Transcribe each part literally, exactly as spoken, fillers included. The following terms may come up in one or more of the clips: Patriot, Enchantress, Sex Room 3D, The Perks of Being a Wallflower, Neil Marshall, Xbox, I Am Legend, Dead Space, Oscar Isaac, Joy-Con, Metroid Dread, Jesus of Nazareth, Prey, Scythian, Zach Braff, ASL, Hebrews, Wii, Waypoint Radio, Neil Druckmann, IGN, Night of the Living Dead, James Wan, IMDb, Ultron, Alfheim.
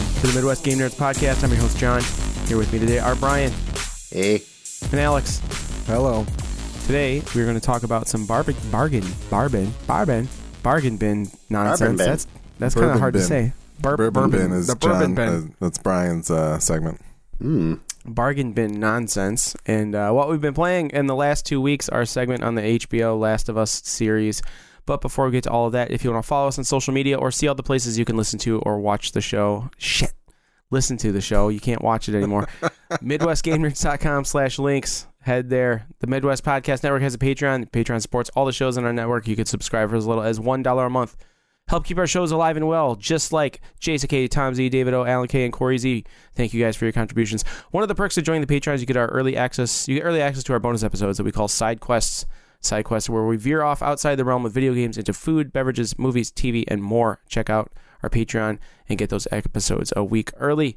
Welcome to the Midwest Game Nerds Podcast. I'm your host, John. Here with me today are Brian. Hey. And Alex. Hello. Today, we're going to talk about some barbe- bargain, bargain, bargain, bargain bin nonsense. Bin. That's that's kind of hard bin. to say. Bur- bourbon, bourbon is the John, bourbon bin. Uh, that's Brian's uh, segment. Mm. Bargain bin nonsense. And uh, what we've been playing in the last two weeks, our segment on the H B O Last of Us series. But before we get to all of that, if you want to follow us on social media or see all the places you can listen to or watch the show, shit, listen to the show. You can't watch it anymore. MidwestGameNerds.com slash links. Head there. The Midwest Podcast Network has a Patreon. Patreon supports all the shows on our network. You can subscribe for as little as one dollar a month. Help keep our shows alive and well, just like Jason K, Tom Z, David O, Alan K, and Corey Z. Thank you guys for your contributions. One of the perks of joining the Patreon is you get our early access. You get early access to our bonus episodes that we call Side Quests. Side Quests where we veer off outside the realm of video games into food, beverages, movies, T V, and more. Check out our Patreon and get those episodes a week early.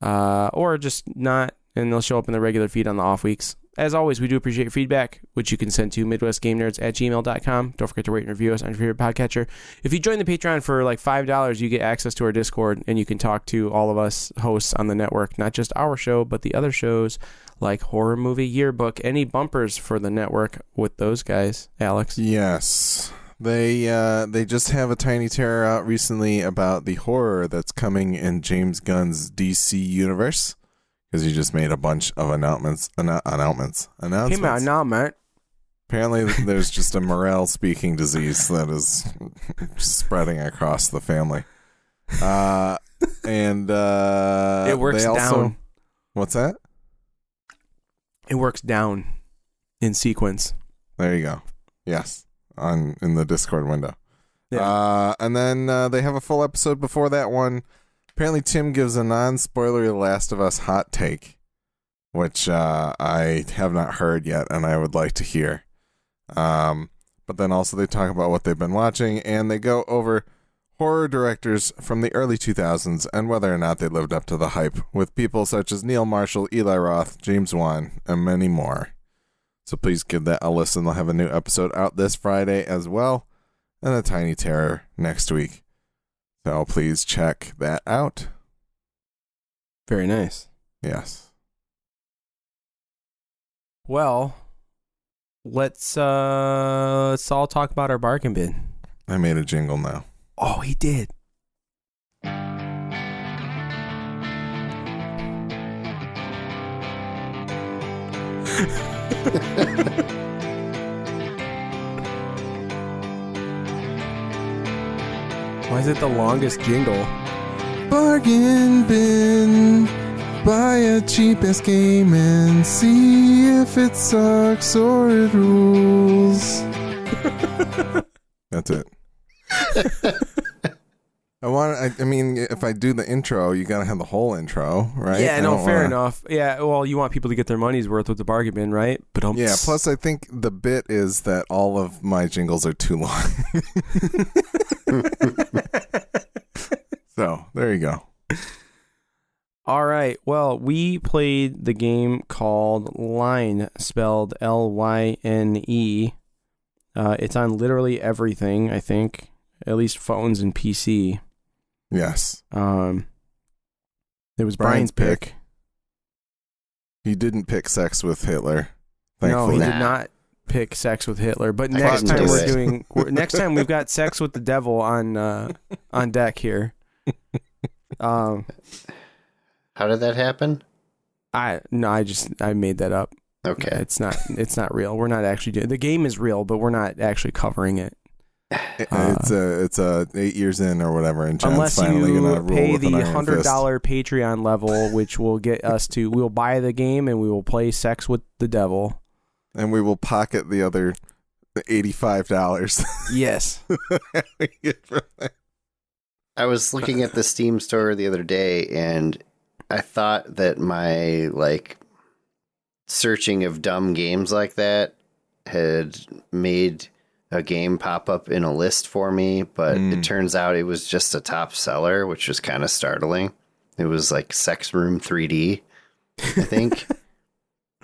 Uh, or just not, and they'll show up in the regular feed on the off weeks. As always, we do appreciate your feedback, which you can send to midwestgamenerds at gmail dot com. Don't forget to rate and review us on your favorite podcatcher. If you join the Patreon for like five dollars, you get access to our Discord, and you can talk to all of us hosts on the network, not just our show, but the other shows like Horror Movie Yearbook. Any bumpers for the network with those guys, Alex? Yes. They uh, they just have a tiny tear out recently about the horror that's coming in James Gunn's D C universe. Because he just made a bunch of announcements. Annou- announcements. Announcements. Came out now, Matt. Apparently, there's just a morale-speaking disease that is spreading across the family. Uh, and uh, It works they also, down. What's that? It works down in sequence. There you go. Yes. on In the Discord window. Yeah. Uh, and then uh, they have a full episode before that one. Apparently, Tim gives a non-spoilery Last of Us hot take, which uh, I have not heard yet, and I would like to hear. Um, but then also they talk about what they've been watching, and they go over horror directors from the early two thousands and whether or not they lived up to the hype, with people such as Neil Marshall, Eli Roth, James Wan, and many more. So please give that a listen. They'll have a new episode out this Friday as well, and a Tiny Terror next week. So please check that out. Very nice. Yes. Well, let's uh, let's all talk about our bargain bin. I made a jingle now. Oh, he did. Why is it the longest jingle? Bargain bin. Buy a cheapest game and see if it sucks or it rules. That's it. I want. I, I mean, if I do the intro, you gotta have the whole intro, right? Yeah, I no, fair wanna... enough. Yeah, well, you want people to get their money's worth with the bargain bin, right? But um, yeah. Plus, I think the bit is that all of my jingles are too long. So there you go. All right. Well, we played the game called Line, spelled L Y N E. Uh, it's on literally everything, I think, at least phones and P C. Yes. Um. It was Brian's, Brian's pick. pick. He didn't pick Sex with Hitler. Thankfully. No, he nah. did not. pick Sex with Hitler, but I next time do we're it. doing we're, next time we've got Sex with the Devil on uh on deck here. Um how did that happen? I no I just I made that up. Okay. It's not it's not real. We're not actually doing the game is real, but we're not actually covering it. it uh, it's a it's a eight years in or whatever, and John's unless finally you gonna pay rule the hundred dollar Patreon level, which will get us to we'll buy the game and we will play Sex with the Devil. And we will pocket the other eighty-five dollars. Yes. I was looking at the Steam store the other day, and I thought that my like searching of dumb games like that had made a game pop up in a list for me, but mm. it turns out it was just a top seller, which was kind of startling. It was like Sex Room three D, I think.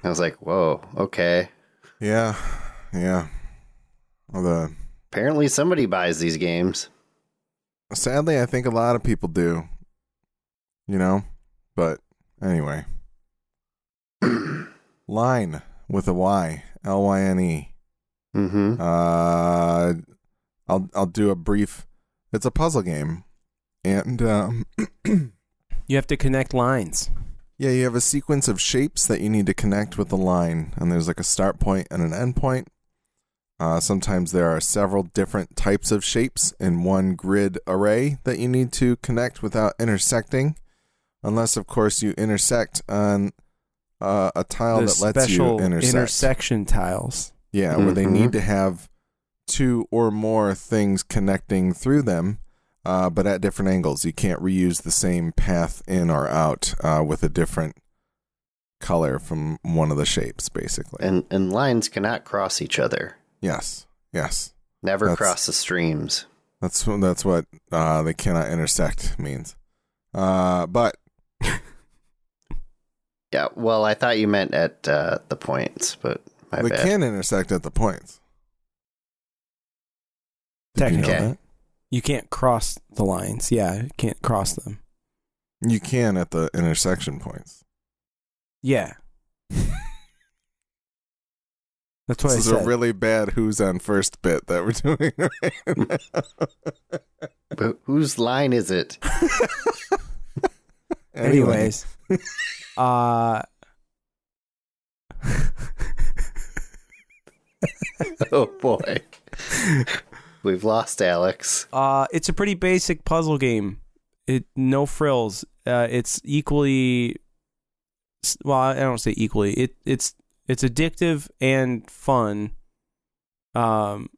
I was like, whoa, okay. Yeah, yeah. Well, the, apparently somebody buys these games. Sadly, I think a lot of people do. you know? But anyway. Line with a Y. L Y N E. Mm-hmm. Uh, I'll I'll do a brief... It's a puzzle game. And um, you have to connect lines. Yeah, you have a sequence of shapes that you need to connect with the line. And there's like a start point and an end point. Uh, sometimes there are several different types of shapes in one grid array that you need to connect without intersecting. Unless, of course, you intersect on uh, a tile There's that lets you intersect. Intersection tiles. Yeah, mm-hmm. where they need to have two or more things connecting through them, uh, but at different angles. You can't reuse the same path in or out uh, with a different color from one of the shapes, basically. And and lines cannot cross each other. Yes. Yes. Never that's, cross the streams. That's that's what uh, they cannot intersect means. Uh, but yeah. Well, I thought you meant at uh, the points, but my they bad. They can intersect at the points. Did Technically, you, know that? You can't cross the lines. Yeah, you can't cross them. You can at the intersection points. Yeah. That's what I said. This is a really bad who's on first bit that we're doing right now. But whose line is it? Anyways. uh... Oh, boy. We've lost Alex. Uh, it's a pretty basic puzzle game. It no frills. Uh, it's equally... Well, I don't say equally. It It's... It's addictive and fun, um,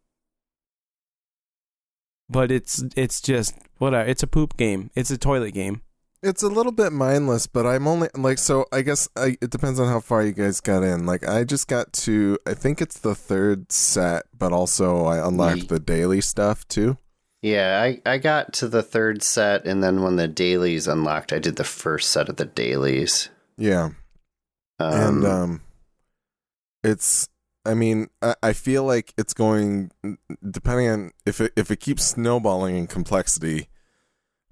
but it's it's just whatever. It's a poop game. It's a toilet game. It's a little bit mindless, but I'm only like so. I guess I, it depends on how far you guys got in. Like I just got to. I think it's the third set, but also I unlocked the daily stuff too. Yeah, I, I got to the third set, and then when the dailies unlocked, I did the first set of the dailies. Yeah, um, and um. It's, I mean, I, I feel like it's going, depending on, if it, if it keeps snowballing in complexity,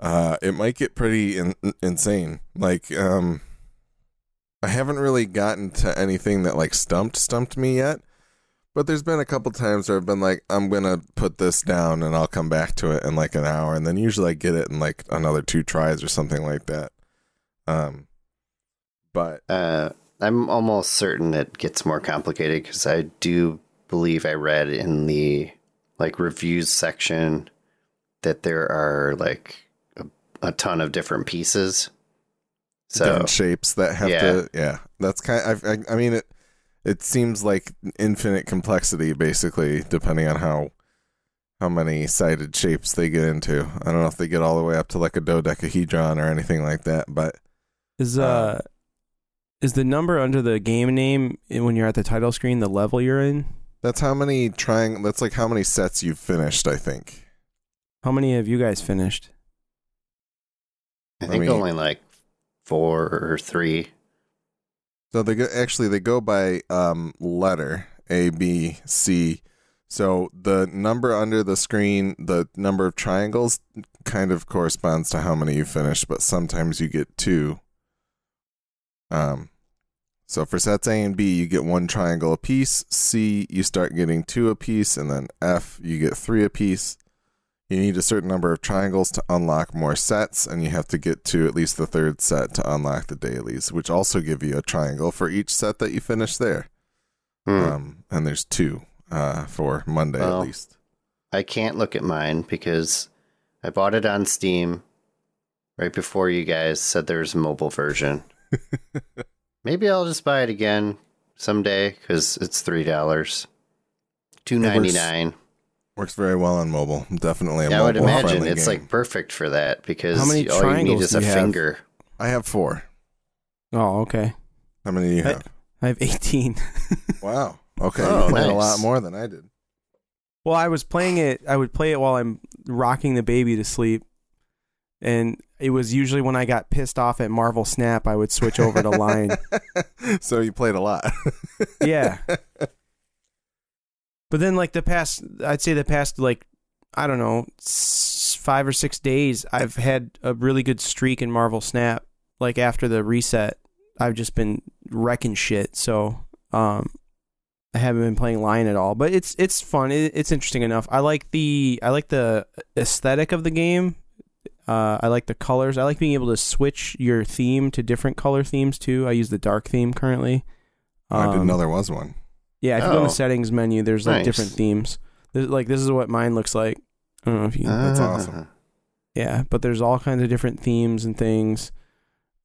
uh, it might get pretty in, insane. Like, um, I haven't really gotten to anything that, like, stumped, stumped me yet. But there's been a couple times where I've been like, I'm going to put this down and I'll come back to it in, like, an hour. And then usually I get it in, like, another two tries or something like that. Um, but... Uh. I'm almost certain it gets more complicated because I do believe I read in the like reviews section that there are like a, a ton of different pieces, so different shapes that have yeah. to yeah. That's kind of, I, I mean it. It seems like infinite complexity, basically, depending on how how many sided shapes they get into. I don't know if they get all the way up to like a dodecahedron or anything like that, but is uh. uh Is the number under the game name when you're at the title screen the level you're in? That's how many trying. That's like how many sets you've finished, I think. How many have you guys finished? I think I mean, only like four or three. So they go, actually they go by um, letter A, B, C. So the number under the screen, the number of triangles, kind of corresponds to how many you finished. But sometimes you get two. Um. So for sets A and B, you get one triangle a piece. C, you start getting two a piece, and then F, you get three a piece. You need a certain number of triangles to unlock more sets, and you have to get to at least the third set to unlock the dailies, which also give you a triangle for each set that you finish there. Mm. Um, and there's two uh, for Monday well, at least. I can't look at mine because I bought it on Steam right before you guys said there's a mobile version. Maybe I'll just buy it again someday because it's three dollars, two ninety nine. Works very well on mobile. Definitely, a yeah, mobile I would imagine it's game. Like perfect for that because how many all triangles you need is a finger. I have four. Oh, okay. How many do you have? I, I have eighteen. Wow. Okay, oh, you played nice. A lot more than I did. Well, I was playing it. I would play it while I'm rocking the baby to sleep, and. It was usually when I got pissed off at Marvel Snap, I would switch over to Line. So you played a lot. Yeah. But then like the past, I'd say the past like, I don't know, five or six days, I've had a really good streak in Marvel Snap. like after the reset, I've just been wrecking shit. So um, I haven't been playing Line at all, but it's it's fun. It, it's interesting enough. I like the I like the aesthetic of the game. Uh, I like the colors. I like being able to switch your theme to different color themes too. I use the dark theme currently. Um, I didn't know there was one. Yeah, if oh. you go in the settings menu, there's like nice. different themes. There's, like this is what mine looks like. I don't know if you. Uh, that's awesome. Yeah, but there's all kinds of different themes and things.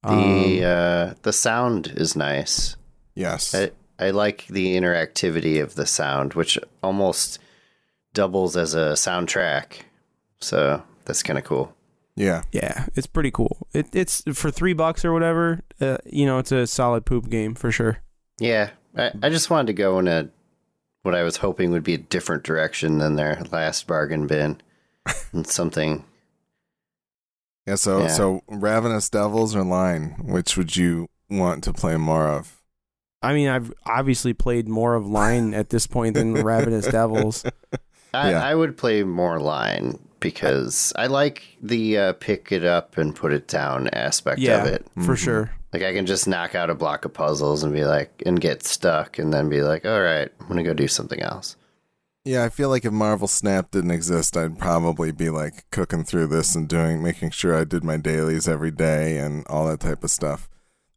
The um, uh, the sound is nice. Yes, I, I like the interactivity of the sound, which almost doubles as a soundtrack. So that's kind of cool. Yeah, yeah, it's pretty cool. It, it's for three bucks or whatever. Uh, you know, it's a solid poop game for sure. Yeah, I, I just wanted to go in a what I was hoping would be a different direction than their last bargain bin and something. Yeah, so yeah. so Ravenous Devils or Line, which would you want to play more of? I mean, I've obviously played more of Line at this point than Ravenous Devils. I, yeah. I would play more Line because I like the uh, pick it up and put it down aspect yeah, of it. For mm-hmm. sure. Like I can just knock out a block of puzzles and be like, and get stuck and then be like, all right, I'm going to go do something else. Yeah, I feel like if Marvel Snap didn't exist, I'd probably be like cooking through this and doing, making sure I did my dailies every day and all that type of stuff.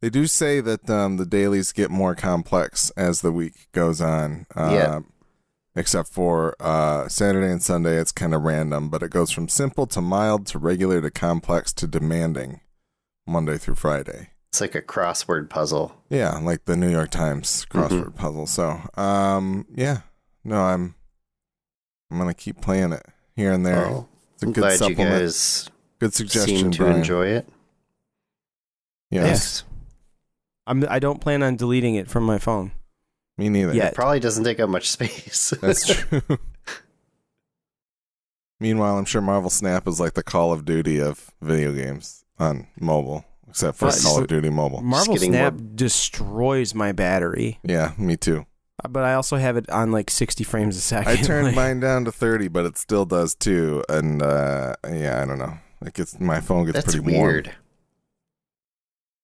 They do say that um, the dailies get more complex as the week goes on. Uh, yeah. Except for uh, Saturday and Sunday, it's kind of random, but it goes from simple to mild to regular to complex to demanding Monday through Friday. It's like a crossword puzzle. Yeah, like the New York Times crossword mm-hmm. puzzle. So, um, yeah. No, I'm... I'm going to keep playing it here and there. Oh, it's a I'm good glad supplement. You guys good suggestion, seem to Brian. Enjoy it. Yes. yes. I'm, I don't plan on deleting it from my phone. Me neither. Yet. It probably doesn't take up much space. That's true. Meanwhile, I'm sure Marvel Snap is like the Call of Duty of video games on mobile, except for uh, Call of Duty Mobile. Marvel Snap more... destroys my battery. Yeah, me too. But I also have it on like sixty frames a second. I turned like, mine down to thirty, but it still does too. And uh, yeah, I don't know. Like it's my phone gets that's pretty weird. Warm.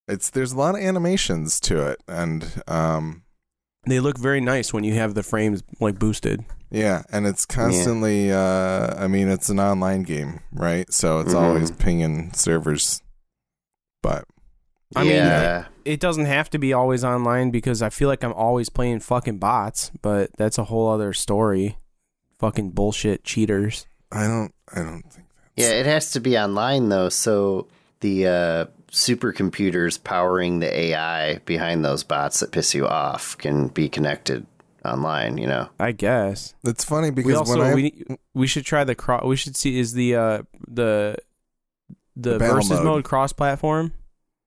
It's there's a lot of animations to it, and um, they look very nice when you have the frames like boosted. Yeah, and it's constantly. Yeah. Uh, I mean, it's an online game, right? So it's mm-hmm. always pinging servers, but. I yeah. mean, it, it doesn't have to be always online because I feel like I'm always playing fucking bots, but that's a whole other story. Fucking bullshit cheaters. I don't I don't think that's... Yeah, it has to be online, though, so the uh, supercomputers powering the A I behind those bots that piss you off can be connected online, you know? I guess. It's funny because we also, when I... We, we should try the... Cro- we should see is the uh, the, the, the versus mode, mode cross-platform...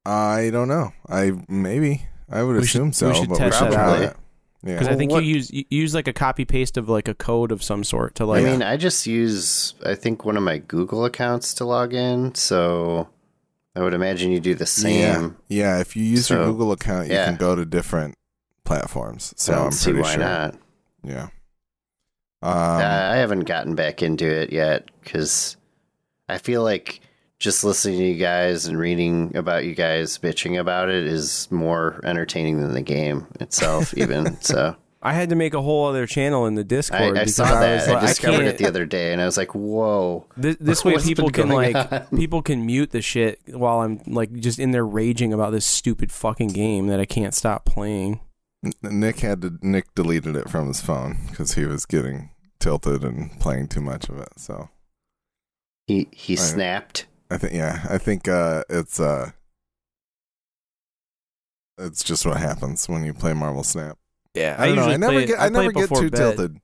I don't know. I maybe I would we assume should, so. We should but test we should that out. Because yeah. well, I think what, you use you use like a copy paste of like a code of some sort to like. I mean, I just use I think one of my Google accounts to log in, so I would imagine you do the same. Yeah, yeah if you use so, your Google account, you yeah. can go to different platforms. So I don't I'm see pretty why sure. not? Yeah. Um, uh, I haven't gotten back into it yet because I feel like. Just listening to you guys and reading about you guys bitching about it is more entertaining than the game itself, even. So I had to make a whole other channel in the Discord. I, I saw that. I, like, I discovered I it the other day, and I was like, "Whoa!" This, this way, people can like on? people can mute the shit while I'm like just in there raging about this stupid fucking game that I can't stop playing. Nick had to Nick deleted it from his phone because he was getting tilted and playing too much of it. So he he I, snapped. I think yeah, I think uh, it's uh, it's just what happens when you play Marvel Snap. Yeah, I don't I know. I never it, get I, I never get too bed. tilted.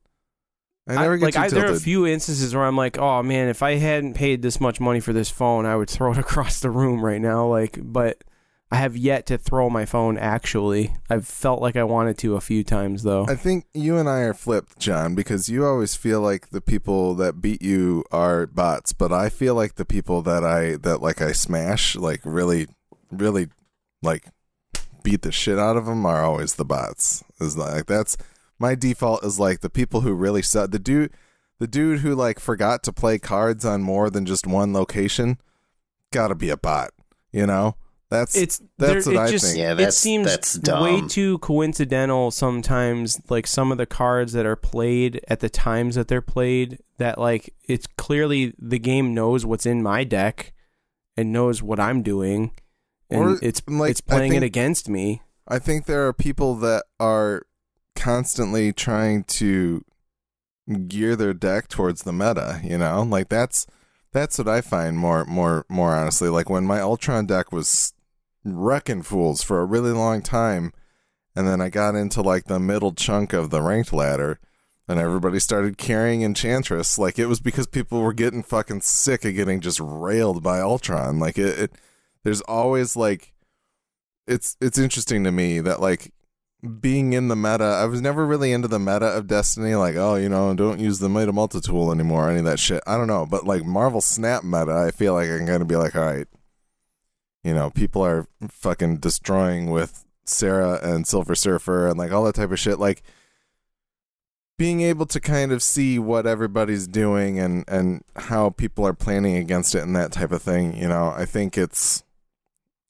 I never I, get like, too I, tilted. There are a few instances where I'm like, oh man, if I hadn't paid this much money for this phone, I would throw it across the room right now. Like, but I have yet to throw my phone. Actually, I've felt like I wanted to a few times though. I think you and I are flipped, John, because you always feel like the people that beat you are bots, but I feel like the people that I that like I smash, like really, really, like beat the shit out of them are always the bots. Is like that's my default is like the people who really suck. The dude, the dude who like forgot to play cards on more than just one location, gotta be a bot, you know. That's it's that's there, what I just, think. Yeah, that's, it seems that's dumb. Way too coincidental sometimes, like some of the cards that are played at the times that they're played, that like it's clearly the game knows what's in my deck and knows what I'm doing, and or, it's like, it's playing think, it against me. I think there are people that are constantly trying to gear their deck towards the meta, you know? Like that's that's what I find more more more honestly. Like when my Ultron deck was wrecking fools for a really long time, and then I got into like the middle chunk of the ranked ladder and everybody started carrying Enchantress, like it was because people were getting fucking sick of getting just railed by Ultron. Like it, it there's always like it's it's interesting to me that like being in the meta, I was never really into the meta of Destiny, like, oh, you know, don't use the meta multi-tool anymore or any of that shit. I don't know, but like Marvel Snap meta, I feel like I'm going to be like, all right, you know, people are fucking destroying with Sarah and Silver Surfer and like all that type of shit. Like being able to kind of see what everybody's doing and, and how people are planning against it and that type of thing, you know, I think it's...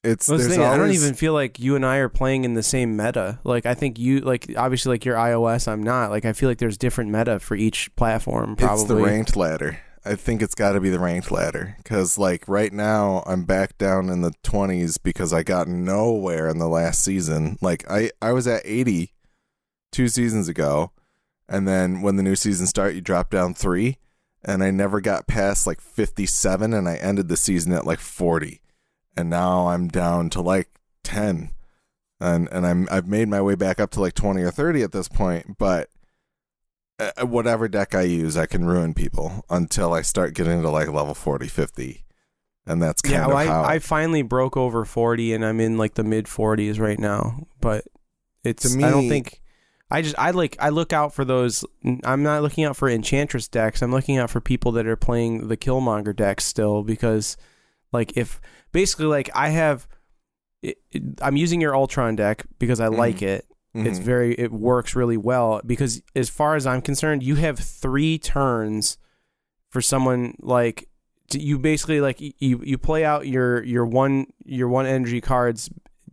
It's, well, there's thing, always... I don't even feel like you and I are playing in the same meta. Like I think you, like obviously, like your iOS, I'm not. Like I feel like there's different meta for each platform. Probably it's the ranked ladder. I think it's got to be the ranked ladder because like right now I'm back down in the twenties because I got nowhere in the last season. Like I, I was at eighty two seasons ago, and then when the new season start, you drop down three, and I never got past like fifty-seven, and I ended the season at like forty. And now I'm down to like ten, and and I'm I've made my way back up to like twenty or thirty at this point. But whatever deck I use, I can ruin people until I start getting to like level forty, fifty, and that's kind yeah, of well, how I, I finally broke over forty, and I'm in like the mid forties right now. But it's to me, I don't think I just I like I look out for those. I'm not looking out for Enchantress decks. I'm looking out for people that are playing the Killmonger decks still because. Like if basically like I have, it, it, I'm using your Ultron deck because I mm-hmm. like it. Mm-hmm. It's very, it works really well because as far as I'm concerned, you have three turns for someone like to, you basically like you, you play out your, your one, your one energy cards,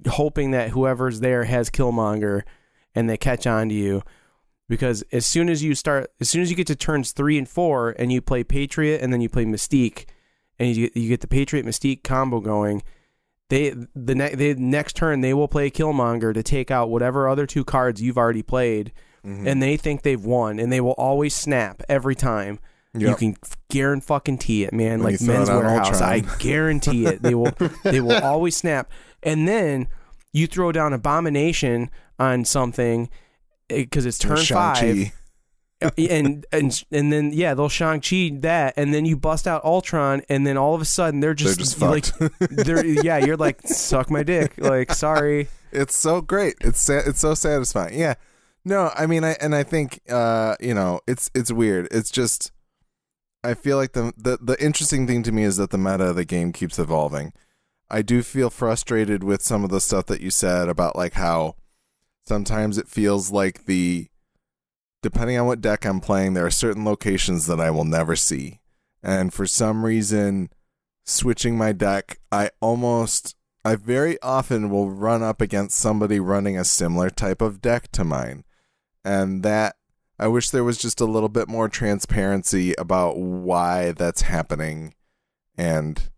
hoping that whoever's there has Killmonger and they catch on to you because as soon as you start, as soon as you get to turns three and four and you play Patriot and then you play Mystique, and you you get the Patriot Mystique combo going, they the ne- they, next turn they will play Killmonger to take out whatever other two cards you've already played, mm-hmm. and they think they've won, and they will always snap every time. Yep. You can guarantee it, man. When like Men's Warehouse, I guarantee it. They will they will always snap, and then you throw down Abomination on something because it's turn Shang-Chi. five. and and and then yeah they'll Shang-Chi that and then you bust out Ultron and then all of a sudden they're just, they're just like they're yeah you're like suck my dick like sorry it's so great it's it's so satisfying yeah no I mean I and I think uh you know it's it's weird it's just I feel like the the the interesting thing to me is that the meta of the game keeps evolving. I do feel frustrated with some of the stuff that you said about like how sometimes it feels like the depending on what deck I'm playing, there are certain locations that I will never see. And for some reason, switching my deck, I almost, I very often will run up against somebody running a similar type of deck to mine. And that, I wish there was just a little bit more transparency about why that's happening and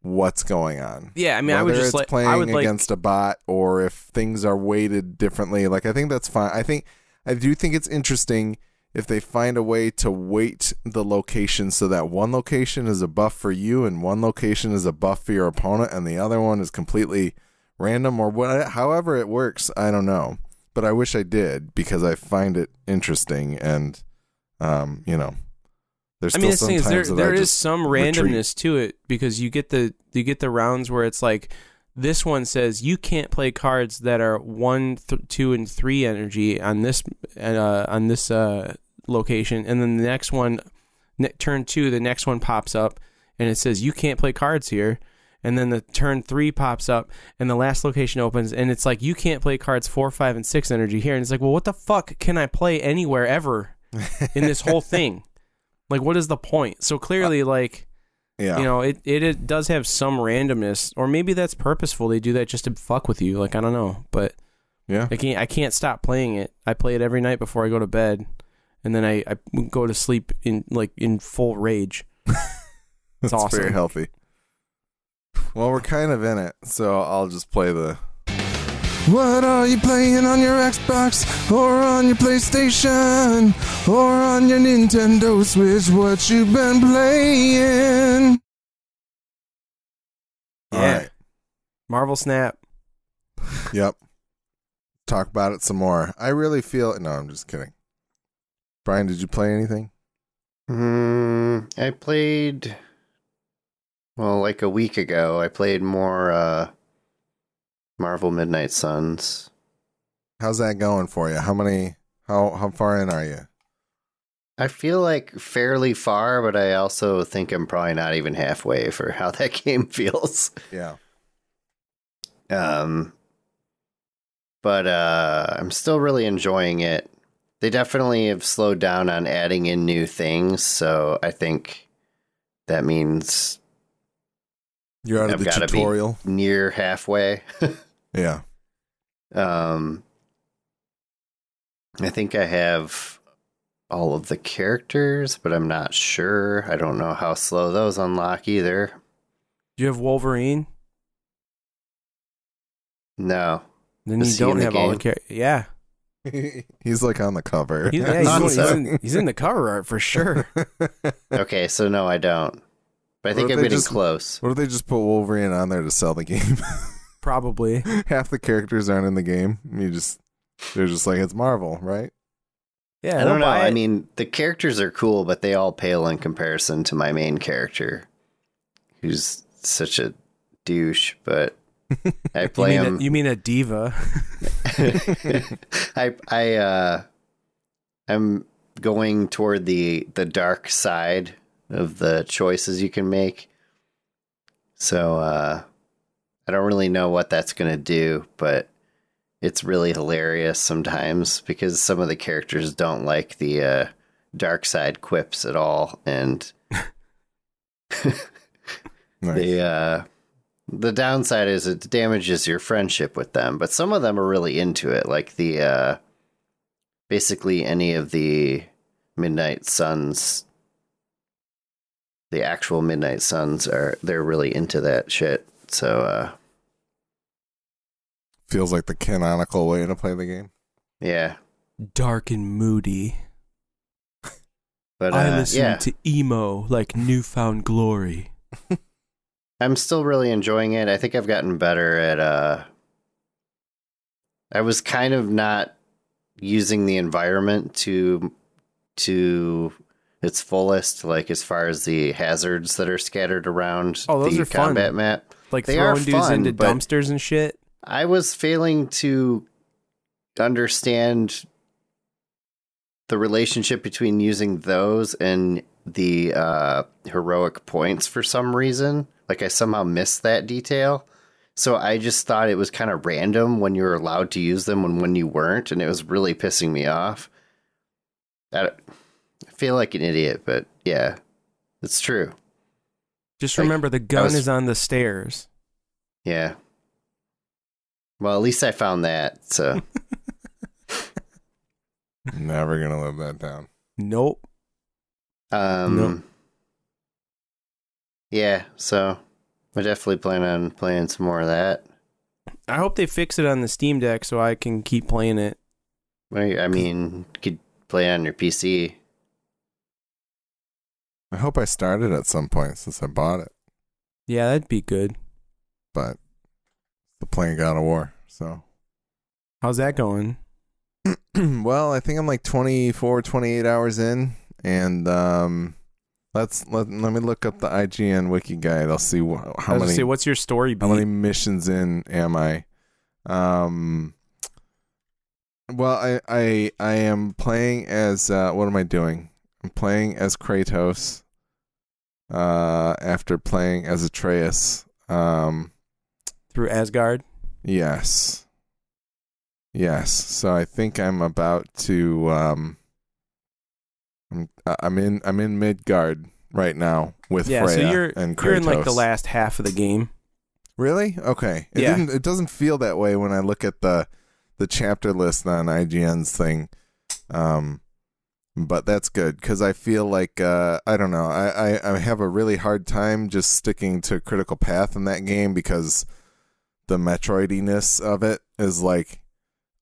what's going on. Yeah, I mean, whether I would just like, playing I would against like... a bot or if things are weighted differently. Like, I think that's fine. I think... I do think it's interesting if they find a way to weight the location so that one location is a buff for you and one location is a buff for your opponent and the other one is completely random or what, however it works. I don't know, but I wish I did because I find it interesting and, um, you know, there's. I mean, still the thing is there, there is some randomness retreat. To it because you get the you get the rounds where it's like. This one says you can't play cards that are one, th- two, and three energy on this uh, on this uh, location, and then the next one, ne- turn two, the next one pops up, and it says you can't play cards here, and then the turn three pops up, and the last location opens, and it's like you can't play cards four, five, and six energy here, and it's like, well, what the fuck can I play anywhere ever in this whole thing? Like, what is the point? So clearly, like. Yeah. You know, it, it it does have some randomness, or maybe that's purposeful. They do that just to fuck with you. Like, I don't know, but yeah, I can't I can't stop playing it. I play it every night before I go to bed, and then I, I go to sleep in like in full rage. It's awesome. That's very healthy. Well, we're kind of in it, so I'll just play the. What are you playing on your Xbox, or on your PlayStation, or on your Nintendo Switch? What you been playing? Yeah. All right. Marvel Snap. Yep. Talk about it some more. I really feel... No, I'm just kidding. Brian, did you play anything? Mm, I played... Well, like a week ago, I played more... Uh... Marvel Midnight Suns. How's that going for you? How many, how how far in are you? I feel like fairly far, but I also think I'm probably not even halfway for how that game feels. Yeah. Um, but uh, I'm still really enjoying it. They definitely have slowed down on adding in new things, so I think that means... You're out of I've the tutorial. Near halfway. Yeah. Um, I think I have all of the characters, but I'm not sure. I don't know how slow those unlock either. Do you have Wolverine? No. Then you don't have all the characters. Yeah. He's like on the cover. He's, yeah, he's, he's, in, he's in the cover art for sure. Okay, so no, I don't. But I think I'm getting just, close. What if they just put Wolverine on there to sell the game? Probably. Half the characters aren't in the game. You just they're just like, it's Marvel, right? Yeah, I don't know. I mean, the characters are cool, but they all pale in comparison to my main character, who's such a douche. But I play you mean him. A, you mean a diva? I I uh, I'm going toward the the dark side of the choices you can make. So, uh, I don't really know what that's going to do, but it's really hilarious sometimes because some of the characters don't like the, uh, dark side quips at all. And the, uh, the downside is it damages your friendship with them, but some of them are really into it. Like the, uh, basically any of the Midnight Suns The actual Midnight Suns are they're really into that shit. So uh feels like the canonical way to play the game. Yeah. Dark and moody. But uh, I listen yeah. to emo like Newfound Glory. I'm still really enjoying it. I think I've gotten better at uh I was kind of not using the environment to to its fullest, like as far as the hazards that are scattered around oh, those the are combat fun. Map. Like they throwing are dudes fun, into dumpsters and shit. I was failing to understand the relationship between using those and the uh, heroic points for some reason. Like I somehow missed that detail. So I just thought it was kind of random when you were allowed to use them and when you weren't. And it was really pissing me off. I I feel like an idiot, but yeah, it's true. Just like, remember the gun was, is on the stairs. Yeah. Well, at least I found that, so. Never gonna live that down. Nope. Um. Nope. Yeah, so I definitely plan on playing some more of that. I hope they fix it on the Steam Deck so I can keep playing it. I mean, you could play it on your P C. I hope I started at some point since I bought it. Yeah, that'd be good. But the playing God of War, so. How's that going? Well, I think I'm like twenty-four, twenty-eight hours in, and um, let's let let me look up the I G N wiki guide. I'll see wh- how I was many. Say, what's your story? Beat? How many missions in am I? Um. Well, I I I am playing as uh, what am I doing? I'm playing as Kratos. Uh, after playing as Atreus, um, through Asgard. Yes, yes. So I think I'm about to. Um, I'm I'm in I'm in Midgard right now with yeah, Freya so you're, and Kratos. You're in like the last half of the game. Really? Okay. It yeah. didn't, it doesn't feel that way when I look at the the chapter list on I G N's thing. Um, but that's good because I feel like uh, I don't know. I, I, I have a really hard time just sticking to Critical Path in that game because the Metroidiness of it is like,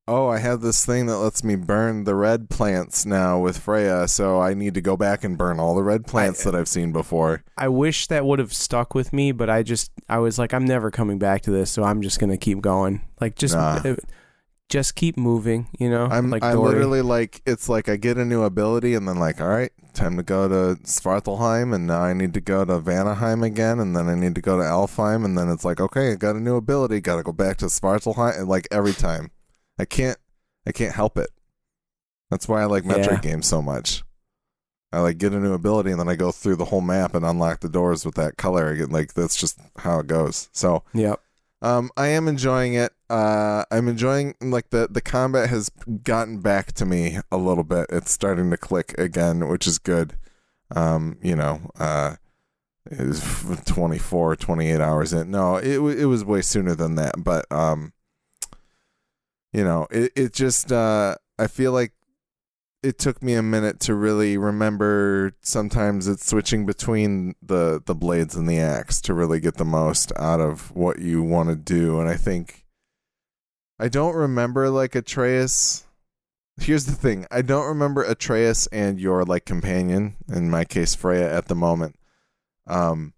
oh, I have this thing that lets me burn the red plants now with Freya, so I need to go back and burn all the red plants I, that I've seen before. I wish that would have stuck with me, but I just I was like, I'm never coming back to this, so I'm just gonna keep going. Like just. Nah. It, Just keep moving, you know? I'm like I literally, like, it's like I get a new ability and then, like, all right, time to go to Svartalheim, and now I need to go to Vanaheim again, and then I need to go to Alfheim, and then it's like, okay, I got a new ability, got to go back to Svartalheim, and, like, every time. I can't, I can't help it. That's why I like Metroid yeah. games so much. I, like, get a new ability, and then I go through the whole map and unlock the doors with that color. I get, like, that's just how it goes. So, yep. Um, I am enjoying it. Uh, I'm enjoying, like, the, the combat has gotten back to me a little bit. It's starting to click again, which is good. Um, you know, uh, it was twenty-four, twenty-eight hours in. No, it, it was way sooner than that. But, um, you know, it, it just, uh, I feel like it took me a minute to really remember sometimes it's switching between the, the blades and the axe to really get the most out of what you want to do. And I think I don't remember like Atreus. Here's the thing. I don't remember Atreus and your like companion, in my case, Freya at the moment, um,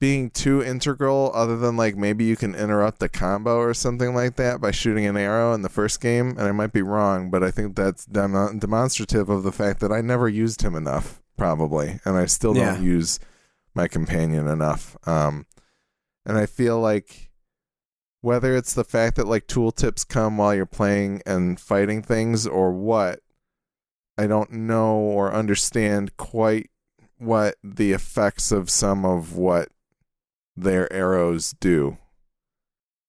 being too integral other than like maybe you can interrupt the combo or something like that by shooting an arrow in the first game. And I might be wrong, but I think that's dem- demonstrative of the fact that I never used him enough probably. And I still don't yeah. use my companion enough. Um, and I feel like whether it's the fact that like tooltips come while you're playing and fighting things or what, I don't know or understand quite what the effects of some of what their arrows do,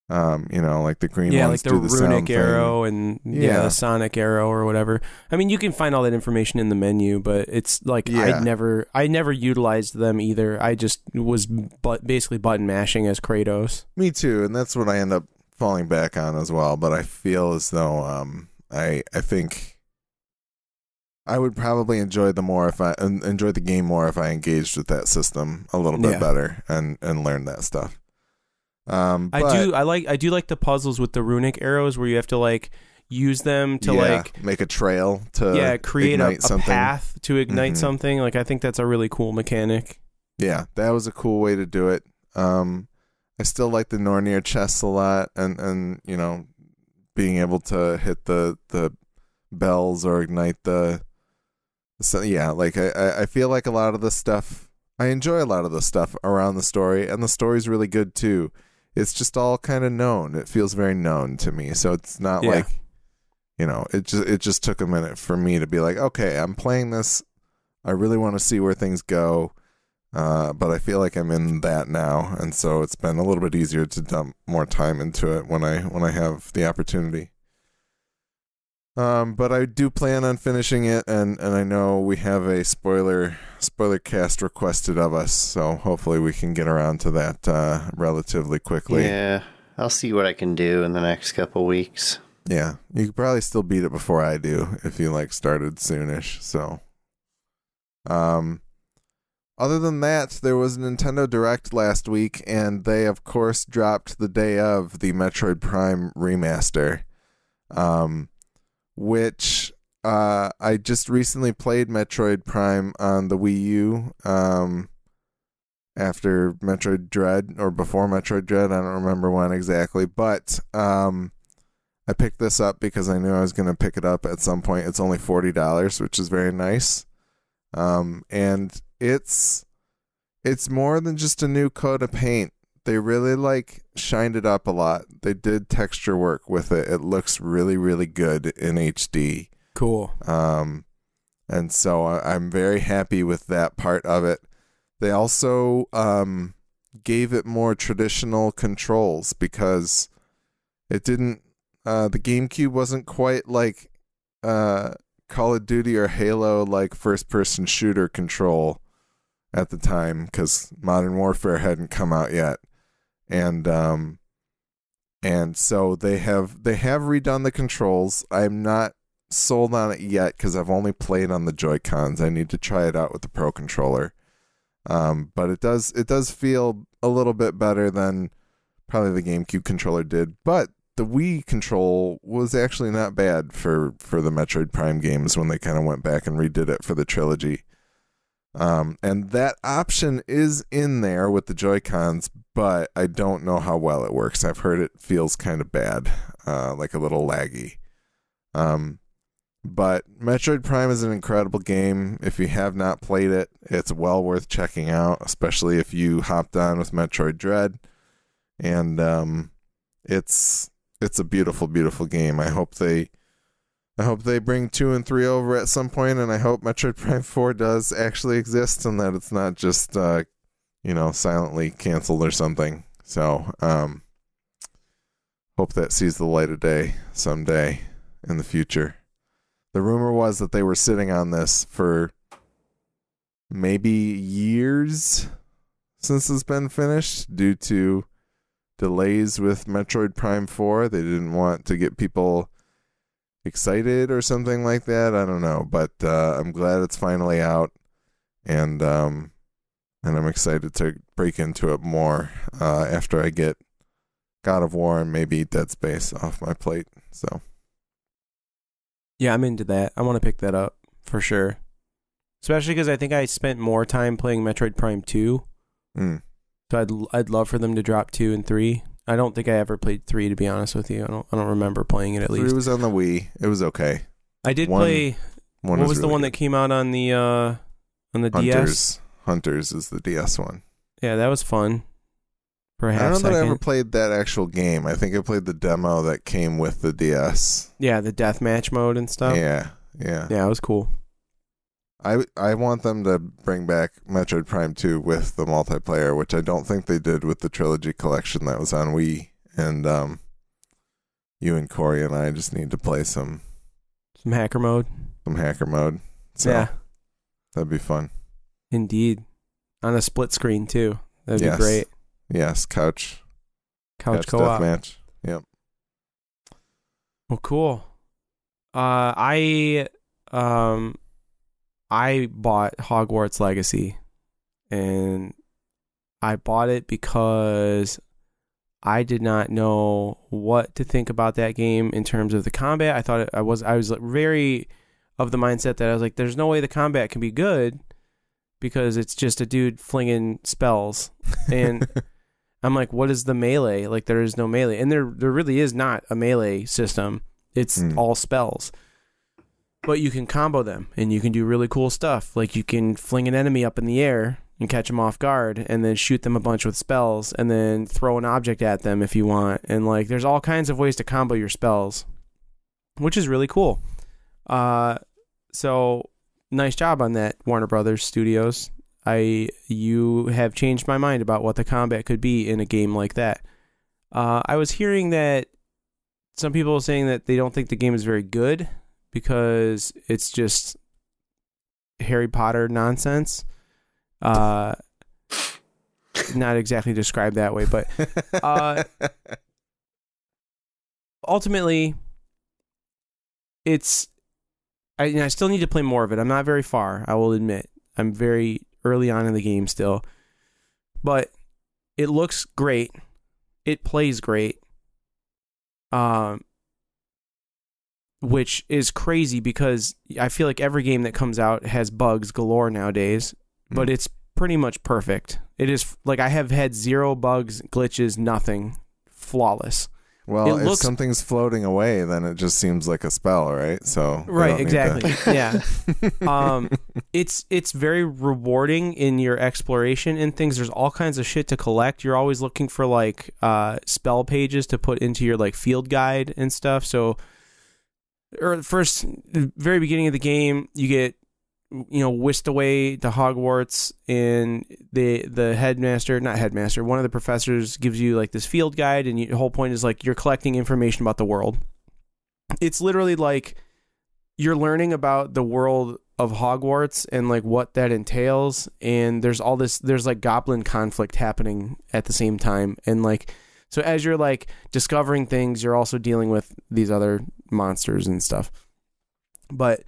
um you know, like the green yeah, ones like the, do the runic arrow thing. and yeah. yeah the sonic arrow or whatever. I mean, you can find all that information in the menu, but it's like yeah. i never i never utilized them either. I just was but basically button mashing as Kratos. Me too, and that's what I end up falling back on as well. But I feel as though um i i think I would probably enjoy the more if I enjoy the game more if I engaged with that system a little bit yeah. better and, and learned that stuff. Um, but, I do I like I do like the puzzles with the runic arrows where you have to like use them to yeah, like make a trail to yeah create a, a path to ignite mm-hmm. something. Like I think that's a really cool mechanic. Yeah, that was a cool way to do it. Um, I still like the Nornir chests a lot, and and you know, being able to hit the the bells or ignite the. So yeah, like I, I feel like a lot of the stuff, I enjoy a lot of the stuff around the story, and the story's really good too. It's just all kind of known. It feels very known to me. So it's not yeah. like, you know, it just, it just took a minute for me to be like, okay, I'm playing this. I really want to see where things go. Uh, but I feel like I'm in that now. And so it's been a little bit easier to dump more time into it when I, when I have the opportunity. Um, but I do plan on finishing it, and, and I know we have a spoiler spoiler cast requested of us, so hopefully we can get around to that uh, relatively quickly. Yeah, I'll see what I can do in the next couple weeks. Yeah, you could probably still beat it before I do if you like started soonish. So, um, other than that, there was a Nintendo Direct last week, and they of course dropped the day of the Metroid Prime remaster. Um. Which uh, I just recently played Metroid Prime on the Wii U um, after Metroid Dread or before Metroid Dread. I don't remember when exactly, but um, I picked this up because I knew I was going to pick it up at some point. It's only forty dollars, which is very nice. Um, and it's it's more than just a new coat of paint. They really like shined it up a lot. They did texture work with it. It looks really, really good in H D. Cool. Um, and so I, I'm very happy with that part of it. They also um, gave it more traditional controls because it didn't. Uh, the GameCube wasn't quite like uh, Call of Duty or Halo, like first person shooter control. at the time because Modern Warfare hadn't come out yet, and um, and so they have they have redone the controls. I'm not sold on it yet because I've only played on the Joy-Cons. I need to try it out with the Pro Controller, um, but it does it does feel a little bit better than probably the GameCube controller did. But the Wii control was actually not bad for, for the Metroid Prime games when they kind of went back and redid it for the trilogy. Um, and that option is in there with the Joy-Cons, but I don't know how well it works. I've heard it feels kind of bad, uh, like a little laggy. Um, but Metroid Prime is an incredible game. If you have not played it, it's well worth checking out, especially if you hopped on with Metroid Dread. And um, it's... It's a beautiful, beautiful game. I hope they, I hope they bring two and three over at some point, and I hope Metroid Prime four does actually exist and that it's not just, uh, you know, silently canceled or something. So, um, hope that sees the light of day someday in the future. The rumor was that they were sitting on this for maybe years since it's been finished due to delays with Metroid Prime four. They didn't want to get people excited or something like that. I don't know, but uh, I'm glad it's finally out, and um, and I'm excited to break into it more uh, after I get God of War and maybe Dead Space off my plate. So yeah, I'm into that. I want to pick that up for sure, especially because I think I spent more time playing Metroid Prime two. Mm. So I'd I'd love for them to drop two and three. I don't think I ever played three, to be honest with you. I don't I don't remember playing it at three least. Three was on the Wii. It was okay. I did one, play. One what was really the one good. that came out on the uh, on the Hunters. D S? Hunters is the D S one. Yeah, that was fun. Perhaps I don't know that I ever played that actual game. I think I played the demo that came with the D S. Yeah, the deathmatch mode and stuff. Yeah, yeah, yeah. It was cool. I I want them to bring back Metroid Prime two with the multiplayer, which I don't think they did with the trilogy collection that was on Wii. And um, you and Corey and I just need to play some... Some hacker mode. Some hacker mode. So, yeah. That'd be fun. Indeed. On a split screen, too. That'd yes. be great. Yes, couch. Couch, couch co-op. Deathmatch. Yep. Well, cool. Uh, I... um. I bought Hogwarts Legacy, and I bought it because I did not know what to think about that game in terms of the combat. I thought it, I was I was very of the mindset that I was like, there's no way the combat can be good because it's just a dude flinging spells. And I'm like, what is the melee? Like, there is no melee. And there, there really is not a melee system. It's mm. all spells. But you can combo them, and you can do really cool stuff. Like, you can fling an enemy up in the air and catch them off guard, and then shoot them a bunch with spells, and then throw an object at them if you want. And, like, there's all kinds of ways to combo your spells, which is really cool. Uh, so, nice job on that, Warner Brothers Studios. I you have changed my mind about what the combat could be in a game like that. Uh, I was hearing that some people were saying that they don't think the game is very good, because it's just Harry Potter nonsense. Uh, not exactly described that way, but uh, ultimately, it's... I, and I still need to play more of it. I'm not very far, I will admit. I'm very early on in the game still. But it looks great. It plays great. Um... Which is crazy because I feel like every game that comes out has bugs galore nowadays, but mm. it's pretty much perfect. It is, like, I have had zero bugs, glitches, nothing. Flawless. Well, it if looks... something's floating away, then it just seems like a spell, right? So right, exactly. To... yeah. Um, it's it's very rewarding in your exploration and things. There's all kinds of shit to collect. You're always looking for, like, uh, spell pages to put into your, like, field guide and stuff. So. Or first, the very beginning of the game, you get, you know, whisked away to Hogwarts, and the the headmaster, not headmaster, one of the professors gives you, like, this field guide, and you, the whole point is, like, you're collecting information about the world. It's literally like you're learning about the world of Hogwarts and like what that entails, and there's all this there's like goblin conflict happening at the same time, and like so as you're like discovering things, you're also dealing with these other monsters and stuff. But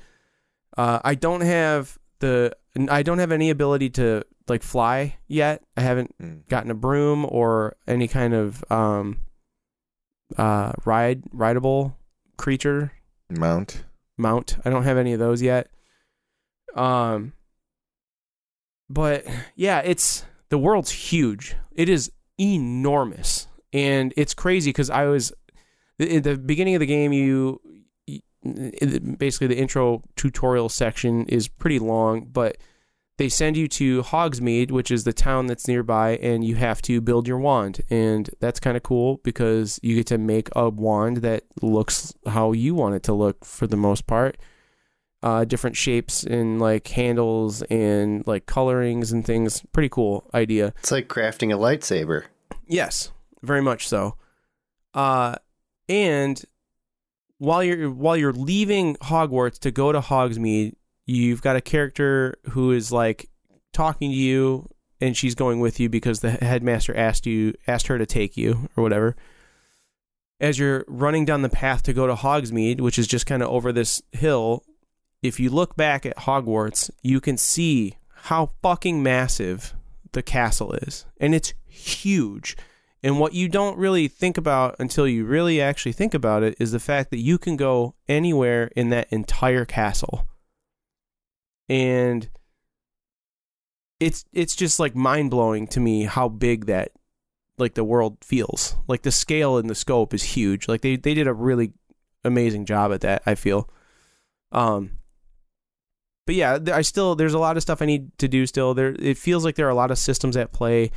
uh, I don't have the I don't have any ability to like fly yet. I haven't mm. gotten a broom or any kind of um uh ride rideable creature mount mount. I don't have any of those yet. Um, but yeah, it's, the world's huge. It is enormous, and it's crazy because I was at the beginning of the game. You, you basically the intro tutorial section is pretty long, but they send you to Hogsmeade, which is the town that's nearby, and you have to build your wand, and that's kind of cool because you get to make a wand that looks how you want it to look for the most part. Uh, different shapes and like handles and like colorings and things. Pretty cool idea. It's like crafting a lightsaber. Yes, very much so. Uh, and while you're while you're leaving Hogwarts to go to Hogsmeade, you've got a character who is like talking to you, and she's going with you because the headmaster asked you asked her to take you or whatever. As you're running down the path to go to Hogsmeade, which is just kind of over this hill. If you look back at Hogwarts, you can see how fucking massive the castle is. And it's huge. And what you don't really think about until you really actually think about it is the fact that you can go anywhere in that entire castle. And it's it's just like mind-blowing to me how big that, like, the world feels. Like, the scale and the scope is huge. Like, they, they did a really amazing job at that, I feel. Um. But yeah, I still there's a lot of stuff I need to do still. There, it feels like there are a lot of systems at play.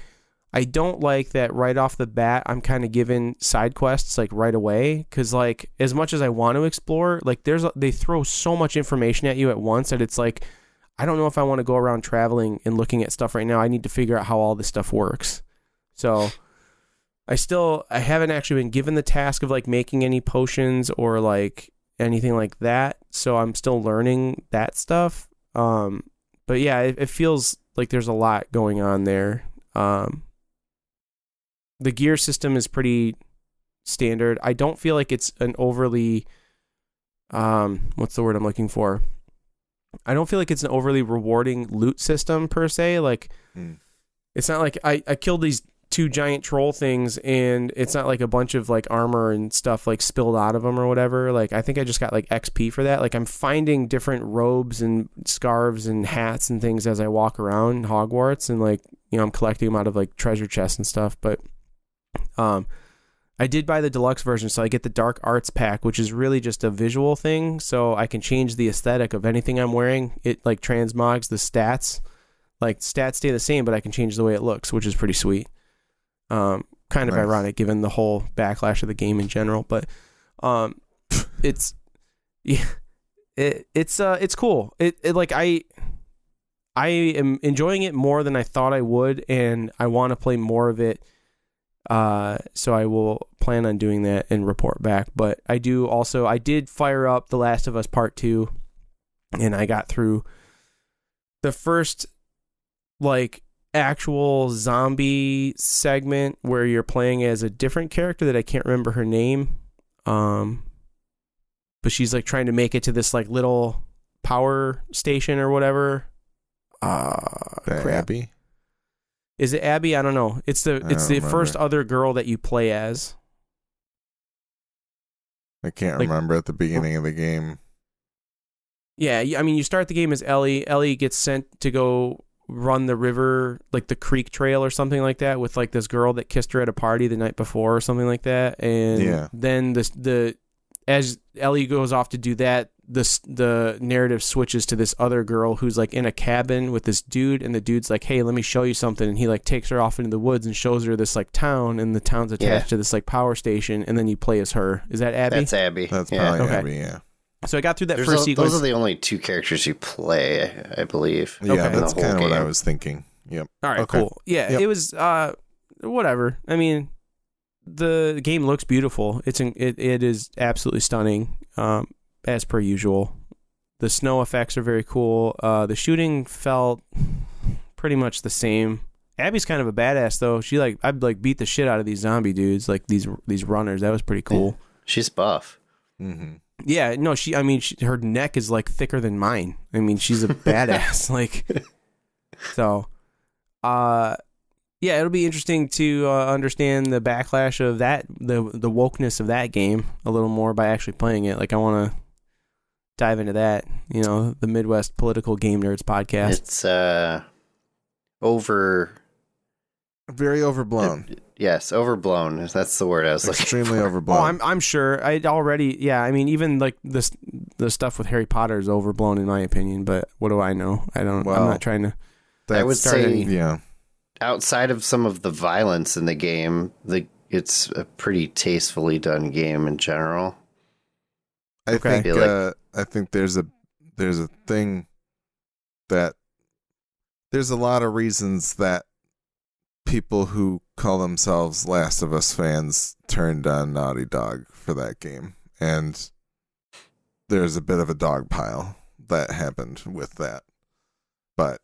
I don't like that right off the bat I'm kind of given side quests like right away, because like as much as I want to explore, like there's they throw so much information at you at once that it's like I don't know if I want to go around traveling and looking at stuff right now. I need to figure out how all this stuff works. So I still I haven't actually been given the task of like making any potions or like anything like that, so I'm still learning that stuff. Um, but yeah, it, it feels like there's a lot going on there. Um, the gear system is pretty standard. I don't feel like it's an overly, um, what's the word I'm looking for? I don't feel like it's an overly rewarding loot system per se. Like, mm. it's not like I, I killed these two giant troll things and it's not like a bunch of like armor and stuff like spilled out of them or whatever. Like I think I just got like X P for that. Like I'm finding different robes and scarves and hats and things as I walk around Hogwarts, and like, you know, I'm collecting them out of like treasure chests and stuff. But um I did buy the deluxe version, so I get the dark arts pack, which is really just a visual thing, so I can change the aesthetic of anything I'm wearing. It like transmogs the stats. Like stats stay the same, but I can change the way it looks, which is pretty sweet. Um, kind of nice. Ironic given the whole backlash of the game in general, but um, it's yeah, it it's uh it's cool. It, it like I I am enjoying it more than I thought I would, and I want to play more of it. Uh, so I will plan on doing that and report back. But I do also I did fire up The Last of Us Part Two, and I got through the first like. actual zombie segment where you're playing as a different character that I can't remember her name, um but she's like trying to make it to this like little power station or whatever. uh crap. Abby? Is it Abby? I don't know. It's the I it's the remember. First other girl that you play as. I can't like, remember at the beginning of the game. Yeah, I mean you start the game as Ellie. Ellie gets sent to go run the river, like the creek trail or something like that, with like this girl that kissed her at a party the night before or something like that. And yeah. then the the as Ellie goes off to do that, the the narrative switches to this other girl who's like in a cabin with this dude, and the dude's like, "Hey, let me show you something." And he like takes her off into the woods and shows her this like town, and the town's attached yeah. to this like power station. And then you play as her. Is that Abby? That's Abby. That's yeah. probably okay. Abby. Yeah. So I got through that There's first a, sequence. Those are the only two characters you play, I believe. Yeah, okay. That's kind of what I was thinking. Yep. All right, okay. Cool. Yeah, yep. It was uh, whatever. I mean, the game looks beautiful. It's in, it it is absolutely stunning, um, as per usual. The snow effects are very cool. Uh, the shooting felt pretty much the same. Abby's kind of a badass though. She like I'd like beat the shit out of these zombie dudes, like these these runners. That was pretty cool. She's buff. Mm-hmm. Yeah, no, she. I mean, she, her neck is like thicker than mine. I mean, she's a badass. Like, so, uh, yeah, it'll be interesting to uh, understand the backlash of that, the the wokeness of that game a little more by actually playing it. Like, I want to dive into that. You know, the Midwest Political Game Nerds Podcast. It's uh, over, very overblown. It, Yes, overblown. That's the word I was looking for. Extremely overblown. Oh, I'm I'm sure. I already, yeah, I mean, even like this, the stuff with Harry Potter is overblown in my opinion, but what do I know? I don't, well, I'm not trying to. I would say, any, yeah. outside of some of the violence in the game, the it's a pretty tastefully done game in general. I okay. think, I, like, uh, I think there's a, there's a thing that, there's a lot of reasons that people who call themselves Last of Us fans turned on Naughty Dog for that game, and there's a bit of a dog pile that happened with that, but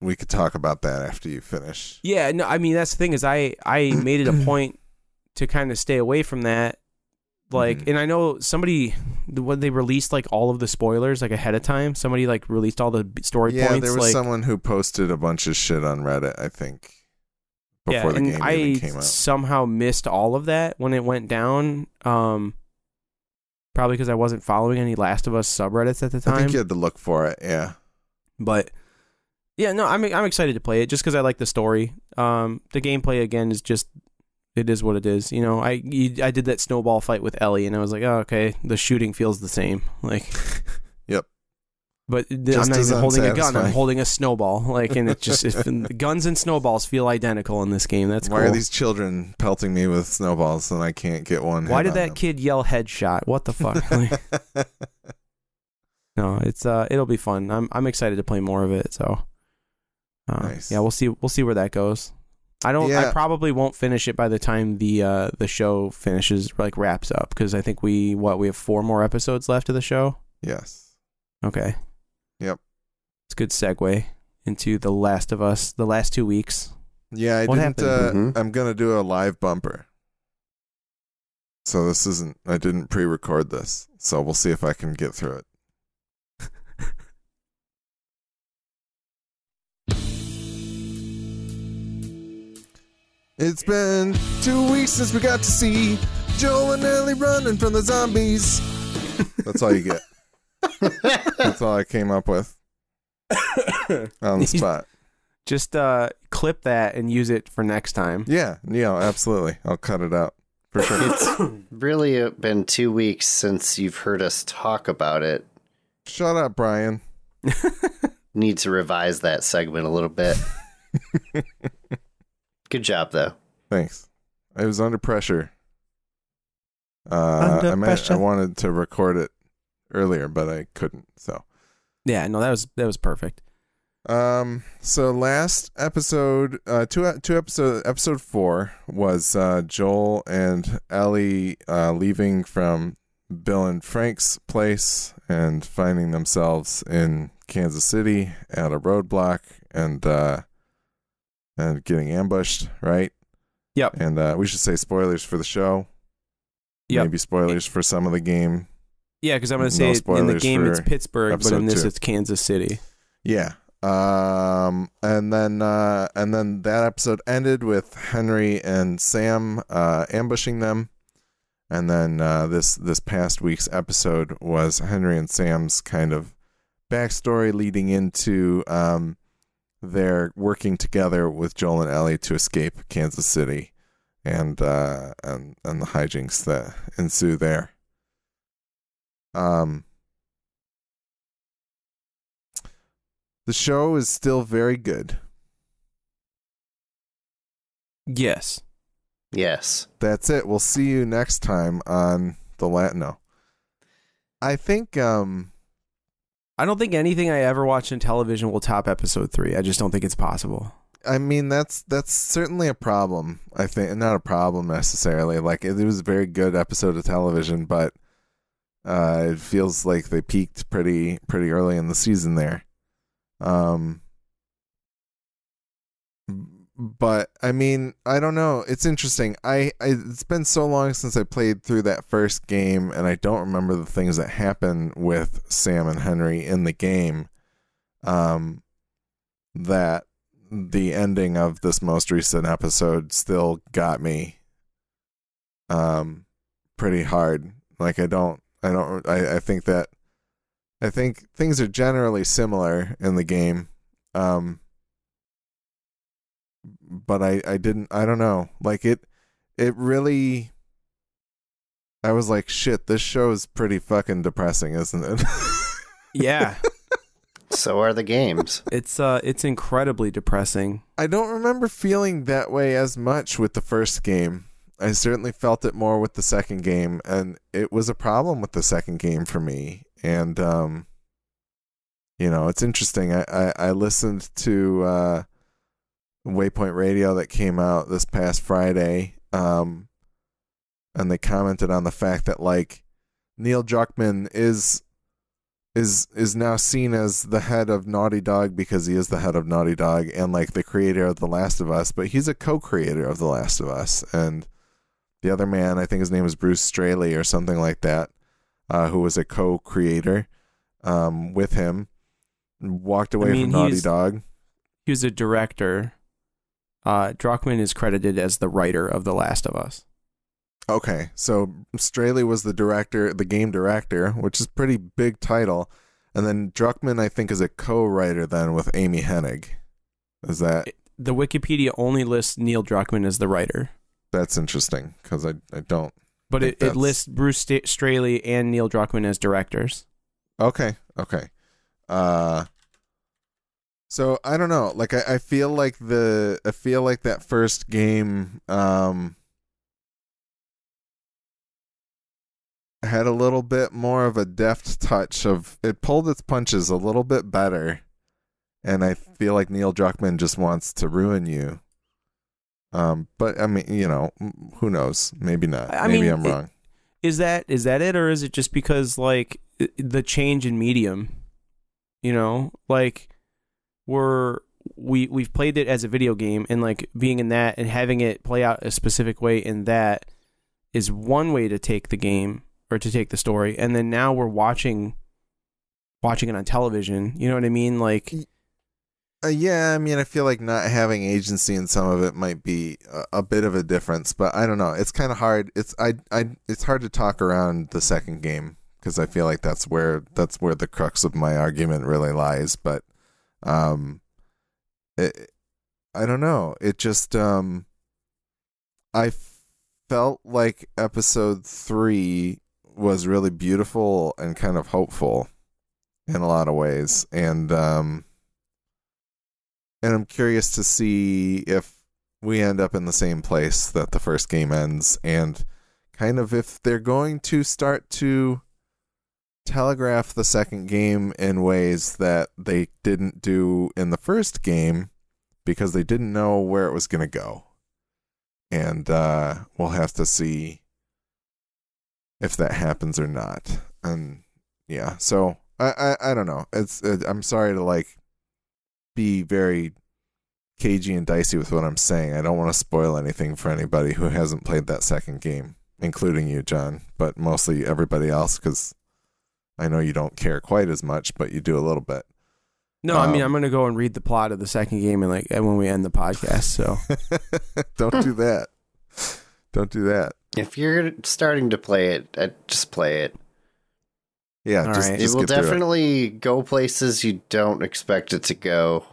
we could talk about that after you finish. Yeah, no, I mean, that's the thing is I, I made it a point to kind of stay away from that, like, mm-hmm. and I know somebody, when they released like all of the spoilers like ahead of time, somebody like released all the story yeah, points. Yeah, there was like, someone who posted a bunch of shit on Reddit, I think. Before yeah, the game and I even came out. Somehow missed all of that when it went down. Um, probably because I wasn't following any Last of Us subreddits at the time. I think you had to look for it, yeah. But yeah, no, I'm I'm excited to play it just because I like the story. Um, the gameplay again is just it is what it is. You know, I you, I did that snowball fight with Ellie, and I was like, oh okay, the shooting feels the same. Like, yep. But just I'm not even holding a gun. I'm holding a snowball. Like, and it just if, and guns and snowballs feel identical in this game. That's why cool. are these children pelting me with snowballs and I can't get one? Why did on that them? Kid yell headshot? What the fuck? Like, no, it's uh, it'll be fun. I'm I'm excited to play more of it. So, uh, nice. Yeah, we'll see. We'll see where that goes. I don't. Yeah. I probably won't finish it by the time the uh, the show finishes, like wraps up, because I think we what we have four more episodes left of the show. Yes. Okay. Yep. It's a good segue into The Last of Us, the last two weeks. Yeah, I what didn't, uh, mm-hmm. I'm going to do a live bumper. So this isn't, I didn't pre-record this. So we'll see if I can get through it. It's been two weeks since we got to see Joel and Ellie running from the zombies. That's all you get. That's all I came up with on the spot. Just uh, clip that and use it for next time. Yeah, yeah, absolutely. I'll cut it out for sure. It's really been two weeks since you've heard us talk about it. Shut up, Brian. Need to revise that segment a little bit. Good job, though. Thanks. I was under pressure. Uh, under I meant, pressure. I wanted to record it earlier, but I couldn't. So, yeah, no, that was that was perfect. Um, so last episode, uh, two two episode episode four was uh, Joel and Ellie uh, leaving from Bill and Frank's place and finding themselves in Kansas City at a roadblock and uh, and getting ambushed, right? Yep. And uh, we should say spoilers for the show. Yep. Maybe spoilers it- for some of the game. Yeah, because I'm going to say no in the game it's Pittsburgh, but in this two. It's Kansas City. Yeah, um, and then uh, and then that episode ended with Henry and Sam uh, ambushing them, and then uh, this this past week's episode was Henry and Sam's kind of backstory leading into um, their working together with Joel and Ellie to escape Kansas City, and uh, and and the hijinks that ensue there. Um, the show is still very good. Yes. Yes. That's it. We'll see you next time on the Latino. I think, um, I don't think anything I ever watched in television will top episode three. I just don't think it's possible. I mean, that's, that's certainly a problem. I think not a problem necessarily. Like it was a very good episode of television, but Uh, it feels like they peaked pretty pretty early in the season there. Um, but I mean, I don't know. It's interesting. I, I it's been so long since I played through that first game, and I don't remember the things that happen with Sam and Henry in the game. Um, that the ending of this most recent episode still got me. Um, pretty hard. Like I don't. I don't. I, I think that. I think things are generally similar in the game, um, but I, I didn't. I don't know. Like it. It really. I was like, shit. This show is pretty fucking depressing, isn't it? Yeah. So are the games. It's uh. It's incredibly depressing. I don't remember feeling that way as much with the first game. I certainly felt it more with the second game, and it was a problem with the second game for me. And, um, you know, it's interesting. I, I, I listened to, uh, Waypoint Radio that came out this past Friday. Um, and they commented on the fact that like Neil Druckmann is, is, is now seen as the head of Naughty Dog because he is the head of Naughty Dog and like the creator of The Last of Us, but he's a co-creator of The Last of Us. And, the other man, I think his name is Bruce Straley or something like that, uh, who was a co-creator um, with him, walked away I mean, from Naughty Dog. He was a director. Uh, Druckmann is credited as the writer of The Last of Us. Okay, so Straley was the director, the game director, which is a pretty big title. And then Druckmann, I think, is a co-writer then with Amy Hennig. Is that... The Wikipedia only lists Neil Druckmann as the writer. That's interesting because I, I don't. But it, it lists Bruce St- Straley and Neil Druckmann as directors. Okay. Okay. Uh, so I don't know. Like I, I feel like the I feel like that first game um, had a little bit more of a deft touch of it pulled its punches a little bit better, and I feel like Neil Druckmann just wants to ruin you. Um, but I mean, you know, who knows? Maybe not. I Maybe mean, I'm wrong. It, is that is that it, or is it just because like the change in medium? You know, like we're we we've played it as a video game, and like being in that and having it play out a specific way in that is one way to take the game or to take the story, and then now we're watching watching it on television. You know what I mean? Like. Uh, yeah, I mean, I feel like not having agency in some of it might be a, a bit of a difference, but I don't know. It's kind of hard. It's I, I, it's hard to talk around the second game because I feel like that's where that's where the crux of my argument really lies. But, um, it, I don't know. It just, um, I felt like episode three was really beautiful and kind of hopeful in a lot of ways, and um. And I'm curious to see if we end up in the same place that the first game ends and kind of if they're going to start to telegraph the second game in ways that they didn't do in the first game because they didn't know where it was going to go. And uh, we'll have to see if that happens or not. And yeah, so I, I, I don't know. It's uh, I'm sorry to like... be very cagey and dicey with what I'm saying. I don't want to spoil anything for anybody who hasn't played that second game, including you, John, but mostly everybody else because I know you don't care quite as much, but you do a little bit. No, um, I mean, I'm going to go and read the plot of the second game and like and when we end the podcast, so. Don't do that. Don't do that. If you're starting to play it, just play it. Yeah, just, right. just it will definitely it. go places you don't expect it to go.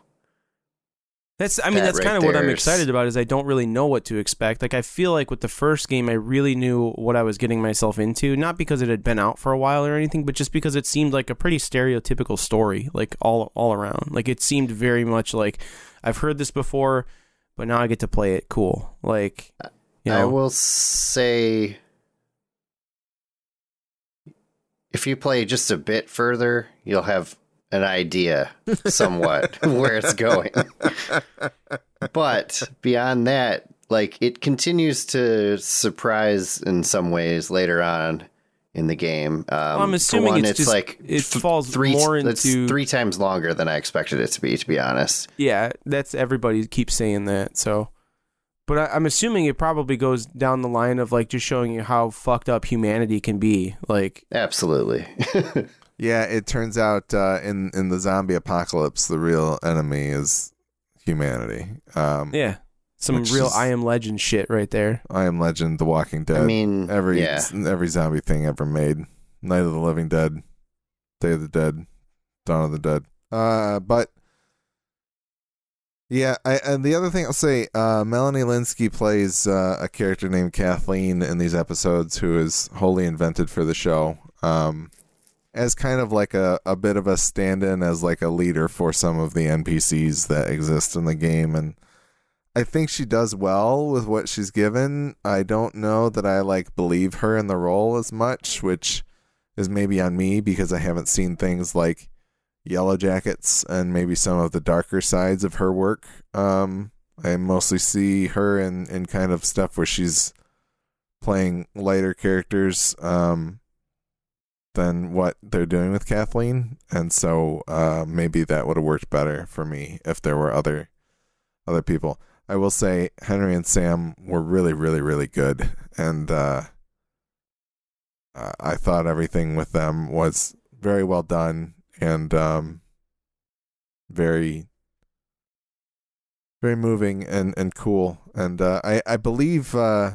That's, I mean, that that's right kind of what I'm excited about is I don't really know what to expect. Like, I feel like with the first game, I really knew what I was getting myself into, not because it had been out for a while or anything, but just because it seemed like a pretty stereotypical story, like all all around. Like, it seemed very much like I've heard this before, but now I get to play it. Cool. Like, you know, I will say. If you play just a bit further, you'll have an idea somewhat where it's going. But beyond that, like it continues to surprise in some ways later on in the game. Um, well, I'm assuming one, it's, it's just, like it th- falls three, more into it's three times longer than I expected it to be, to be honest. Yeah, that's everybody keeps saying that. So, but I, I'm assuming it probably goes down the line of like just showing you how fucked up humanity can be. Like, absolutely. Yeah, it turns out uh, in in the zombie apocalypse, the real enemy is humanity. Um, yeah. Some real is, I Am Legend shit right there. I Am Legend, The Walking Dead. I mean, every yeah. every zombie thing ever made. Night of the Living Dead, Day of the Dead, Dawn of the Dead. Uh, but yeah, I, and the other thing I'll say, uh, Melanie Lynskey plays uh, a character named Kathleen in these episodes, who is wholly invented for the show, um, as kind of like a, a bit of a stand-in, as like a leader for some of the N P Cs that exist in the game, and I think she does well with what she's given. I don't know that I like believe her in the role as much, which is maybe on me because I haven't seen things like Yellow Jackets and maybe some of the darker sides of her work. Um, I mostly see her in, in kind of stuff where she's playing lighter characters um, than what they're doing with Kathleen. And so uh, maybe that would have worked better for me if there were other other people. I will say Henry and Sam were really, really, really good. And uh, I thought everything with them was very well done and um, very, very moving and, and cool. And uh, I, I believe uh,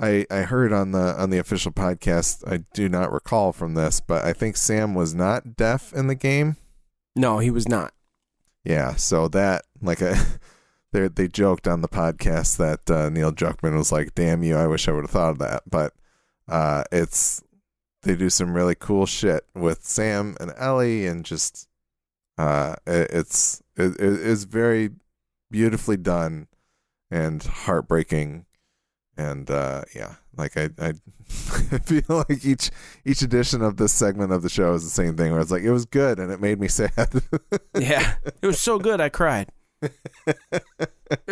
I I heard on the on the official podcast, I do not recall from this, but I think Sam was not deaf in the game. No, he was not. Yeah, so that, like a... They they joked on the podcast that uh, Neil Druckmann was like, "Damn you! I wish I would have thought of that." But uh, it's they do some really cool shit with Sam and Ellie, and just uh, it, it's it is very beautifully done and heartbreaking, and uh, yeah, like I I feel like each each edition of this segment of the show is the same thing where it's like it was good and it made me sad. Yeah, it was so good I cried. It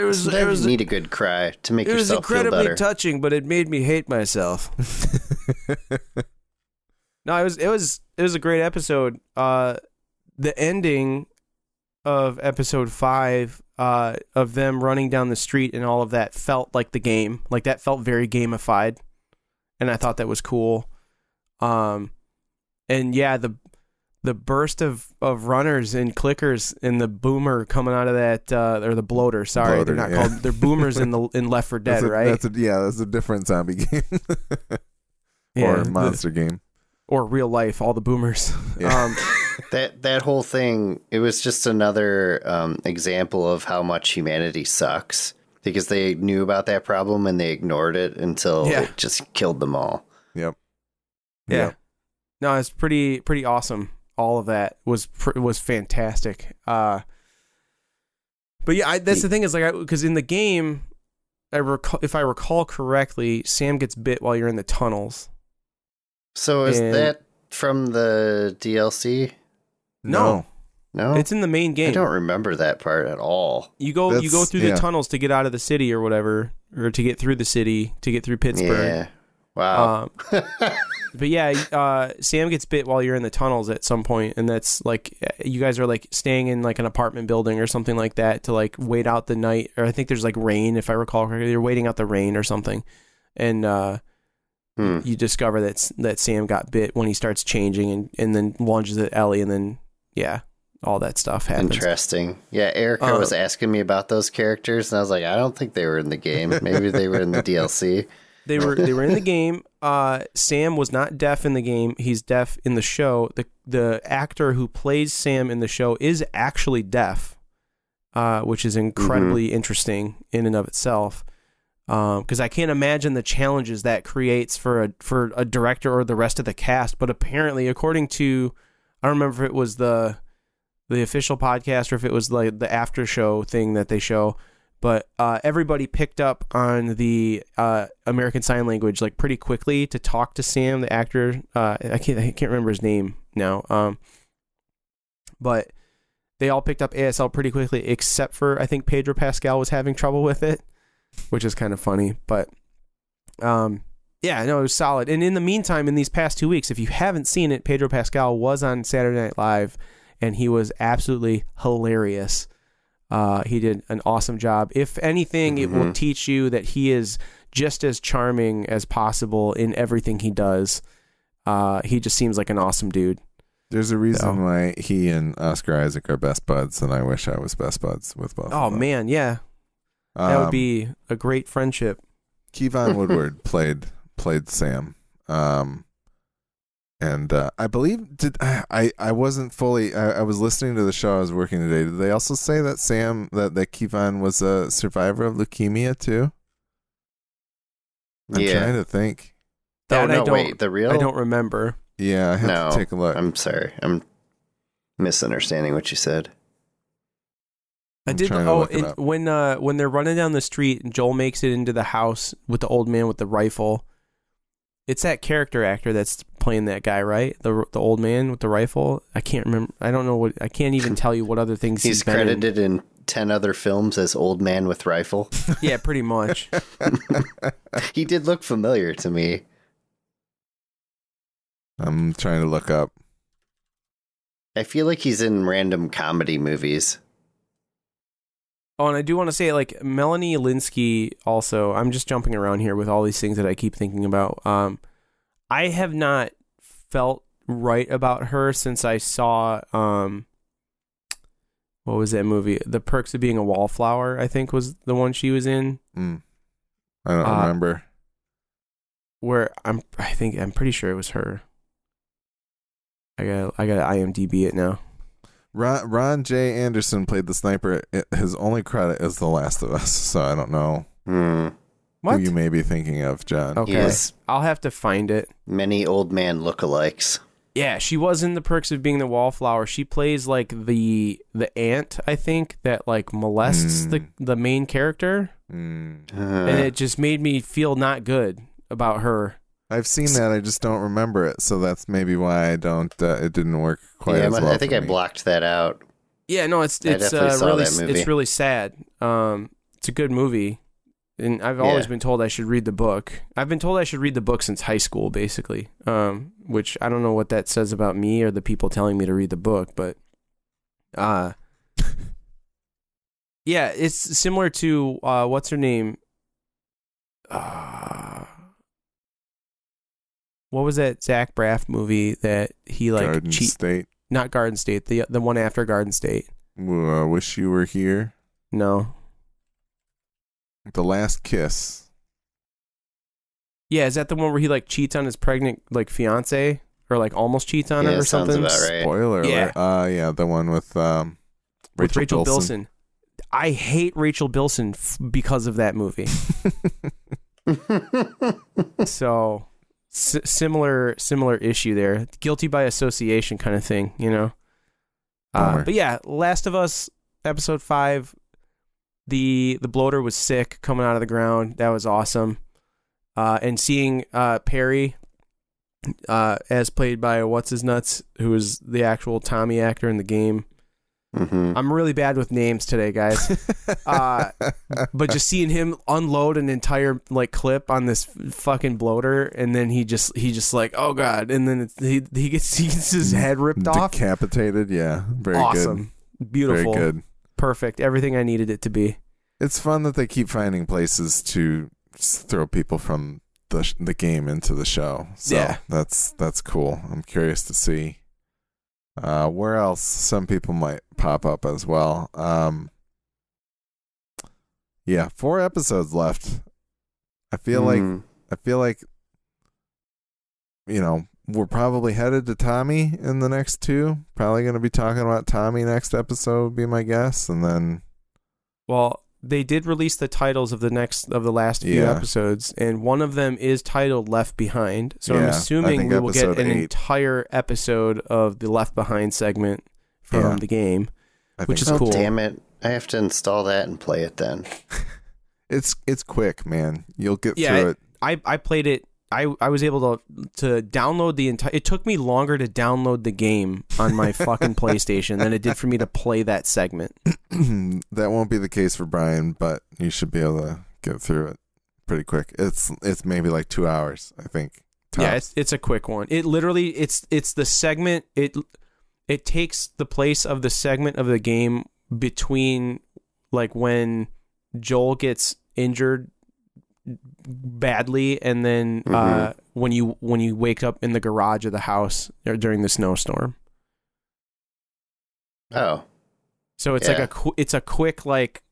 was. Sometimes it was. You need a good cry to make yourself feel better. It was incredibly touching, but it made me hate myself. No, it was. It was. It was a great episode. Uh, the ending of episode five, uh, of them running down the street and all of that, felt like the game. Like that felt very gamified, and I thought that was cool. Um, and yeah, the. The burst of, of runners and clickers and the boomer coming out of that uh, or the bloater, sorry, bloater, they're not yeah. called they're boomers in the in Left four Dead, that's a, right? That's a, yeah, that's a different zombie game, yeah, or monster the, game, or real life. All the boomers. Yeah. Um, that that whole thing, it was just another um, example of how much humanity sucks because they knew about that problem and they ignored it until yeah. it just killed them all. Yep. Yeah. Yep. No, it's pretty pretty awesome. All of that was was fantastic. Uh, but yeah, I, that's the thing is like because in the game, I recall, if I recall correctly, Sam gets bit while you're in the tunnels. So is and that from the D L C? No, no, it's in the main game. I don't remember that part at all. You go that's, you go through yeah. the tunnels to get out of the city or whatever, or to get through the city to get through Pittsburgh. Yeah. Wow. Um, but yeah, uh, Sam gets bit while you're in the tunnels at some point, and that's like you guys are like staying in like an apartment building or something like that to like wait out the night. Or I think there's like rain, if I recall correctly, you're waiting out the rain or something, and uh, hmm. you discover that that Sam got bit when he starts changing and, and then lunges at Ellie, and then yeah, all that stuff happens. Interesting. Yeah, Erica uh, was asking me about those characters, and I was like, I don't think they were in the game. Maybe they were in the D L C. They were they were in the game. Uh, Sam was not deaf in the game. He's deaf in the show. The the actor who plays Sam in the show is actually deaf, uh, which is incredibly mm-hmm. interesting in and of itself. Because um, I can't imagine the challenges that creates for a for a director or the rest of the cast. But apparently, according to, I don't remember if it was the the official podcast or if it was like the after show thing that they show. But uh, everybody picked up on the uh, American Sign Language like pretty quickly to talk to Sam, the actor. Uh, I can't I can't remember his name now. Um, but they all picked up A S L pretty quickly, except for I think Pedro Pascal was having trouble with it, which is kind of funny. But um, Yeah, no, it was solid. And in the meantime, in these past two weeks, if you haven't seen it, Pedro Pascal was on Saturday Night Live, and he was absolutely hilarious. Uh, he did an awesome job. If anything, mm-hmm. it will teach you that he is just as charming as possible in everything he does. Uh, he just seems like an awesome dude. There's a reason so. why he and Oscar Isaac are best buds, and I wish I was best buds with both. Oh, of them. Man, yeah. Um, that would be a great friendship. Kevon Woodward played played Sam. Um, and uh, I believe, did I, I wasn't fully, I, I was listening to the show I was working today. Did they also say that Sam, that, that Kevon was a survivor of leukemia too? I'm yeah. trying to think. Oh, no, wait, the real? I don't remember. Yeah, I have no, to take a look. I'm sorry. I'm misunderstanding what you said. I did. Oh, it, when uh, when they're running down the street and Joel makes it into the house with the old man with the rifle. It's that character actor that's playing that guy, right? The the old man with the rifle. I can't remember. I don't know what. I can't even tell you what other things he's, he's been credited in. in ten other films as Old Man with Rifle. Yeah, pretty much. He did look familiar to me. I'm trying to look up. I feel like he's in random comedy movies. Oh, and I do want to say, like, Melanie Linsky also, I'm just jumping around here with all these things that I keep thinking about. Um, I have not felt right about her since I saw, um, what was that movie? The Perks of Being a Wallflower, I think, was the one she was in. Mm. I don't uh, remember. Where I'm, I think, I'm pretty sure it was her. I got, I got I M D B it now. Ron, Ron J. Anderson played the sniper. It, his only credit is The Last of Us, so I don't know mm. what who you may be thinking of, John. Okay, yes. I'll have to find it. Many old man lookalikes. Yeah, she was in The Perks of Being the Wallflower. She plays like the the aunt, I think, that like molests mm. the the main character, mm. uh. and it just made me feel not good about her. I've seen that, I just don't remember it, so that's maybe why I don't. Uh, it didn't work quite yeah, as well. I think for me. I blocked that out. Yeah, no, it's it's uh, really it's really sad. Um, it's a good movie, and I've always yeah. been told I should read the book. I've been told I should read the book since high school, basically. Um, which I don't know what that says about me or the people telling me to read the book, but uh, yeah, it's similar to uh, what's her name. Uh, What was that Zach Braff movie that he like Garden che- State? Not Garden State, the the one after Garden State. Uh, Wish You Were Here. No. The Last Kiss. Yeah, is that the one where he like cheats on his pregnant like fiance or like almost cheats on yeah, her or sounds something? About right. Spoiler alert. Yeah. Uh, yeah, the one with um Rachel, with Rachel Bilson. Bilson. I hate Rachel Bilson f- because of that movie. So. S- similar similar issue there, guilty by association kind of thing, you know. Uh, but yeah, Last of Us episode five, the the bloater was sick coming out of the ground. That was awesome. Uh, and seeing uh, Perry, uh, as played by what's his nuts, who is the actual Tommy actor in the game. Mm-hmm. I'm really bad with names today, guys. uh, but just seeing him unload an entire like clip on this f- fucking bloater, and then he just he just like, oh god, and then it's, he he gets, he gets his head ripped Decapitated, off, decapitated. Yeah, very awesome, good. Beautiful, very good, perfect. Everything I needed it to be. It's fun that they keep finding places to throw people from the sh- the game into the show. So yeah, that's that's cool. I'm curious to see. Uh, where else? Some people might pop up as well. Um, yeah, four episodes left. I feel mm. like I feel like you know we're probably headed to Tommy in the next two. Probably going to be talking about Tommy next episode, would be my guess, and then. Well, they did release the titles of the next of the last few yeah. episodes, and one of them is titled Left Behind. So yeah, I'm assuming we will get an eight. entire episode of the Left Behind segment from yeah. the game, I which is so. cool. Oh, damn it. I have to install that and play it then. it's it's quick, man. You'll get yeah, through it. I, I played it. I, I was able to to download the entire... It took me longer to download the game on my fucking PlayStation than it did for me to play that segment. That won't be the case for Brian, but you should be able to get through it. pretty quick. It's it's maybe like two hours, I think. Tops. Yeah, it's, it's a quick one. It literally it's it's the segment. It it takes the place of the segment of the game between like when Joel gets injured badly, and then mm-hmm. uh, when you when you wake up in the garage of the house or during the snowstorm. Oh, so it's yeah. like a it's a quick like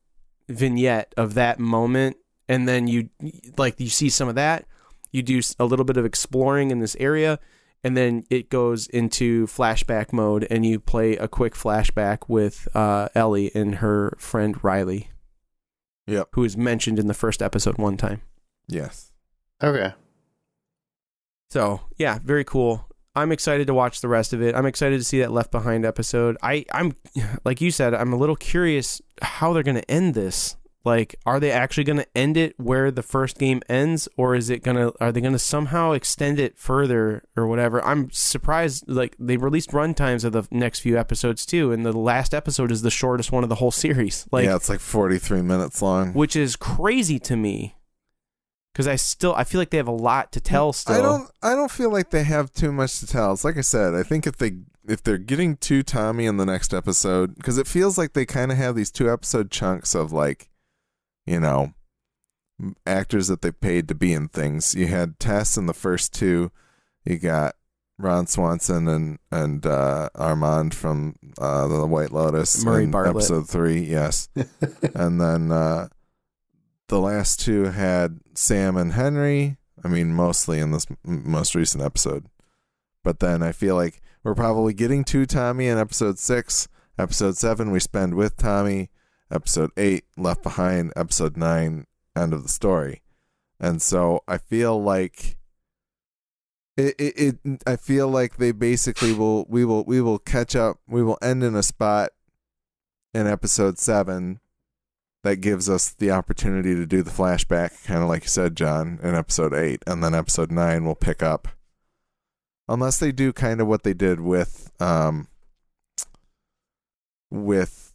vignette of that moment, and then you like you see some of that. You do a little bit of exploring in this area, and then it goes into flashback mode, and you play a quick flashback with uh, Ellie and her friend Riley. Yep. Who is mentioned in the first episode one time. Yes. Okay. So, yeah, very cool. I'm excited to watch the rest of it. I'm excited to see that Left Behind episode. I, I'm, like you said, I'm a little curious how they're going to end this. Like, are they actually going to end it where the first game ends, or is it going to, are they going to somehow extend it further or whatever? I'm surprised, like, they released run times of the next few episodes too, and the last episode is the shortest one of the whole series. Like, yeah, it's like forty-three minutes long, which is crazy to me. Because I still, I feel like they have a lot to tell still. I don't, I don't feel like they have too much to tell. It's like I said, I think if they, if they're getting to Tommy in the next episode, because it feels like they kind of have these two episode chunks of like, you know, actors that they paid to be in things. You had Tess in the first two. You got Ron Swanson and and uh, Armand from uh, The White Lotus. Murray in Bartlett. Episode three, yes. And then... Uh, the last two had Sam and Henry. I mean, mostly in this m- most recent episode. But then I feel like we're probably getting to Tommy in episode six. Episode seven, we spend with Tommy. Episode eight, Left Behind. Episode nine, end of the story. And so I feel like it. it, it I feel like they basically will. We will. We will catch up. We will end in a spot in episode seven. That gives us the opportunity to do the flashback, kind of like you said, John, in episode eight, and then episode nine will pick up. Unless they do kind of what they did with, um, with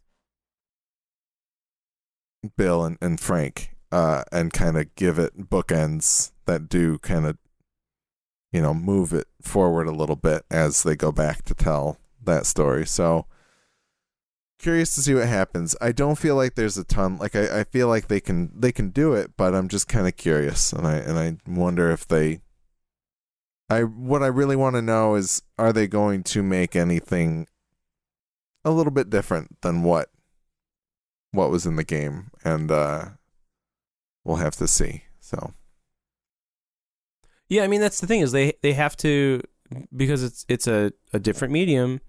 Bill and, and Frank, uh, and kind of give it bookends that do kind of, you know, move it forward a little bit as they go back to tell that story. So, curious to see what happens. I don't feel like there's a ton. Like I, I feel like they can they can do it, but I'm just kind of curious, and I and I wonder if they. I what I really want to know is, are they going to make anything a little bit different than what what was in the game, and uh, we'll have to see. So. Yeah, I mean that's the thing is they they have to, because it's it's a, a different medium.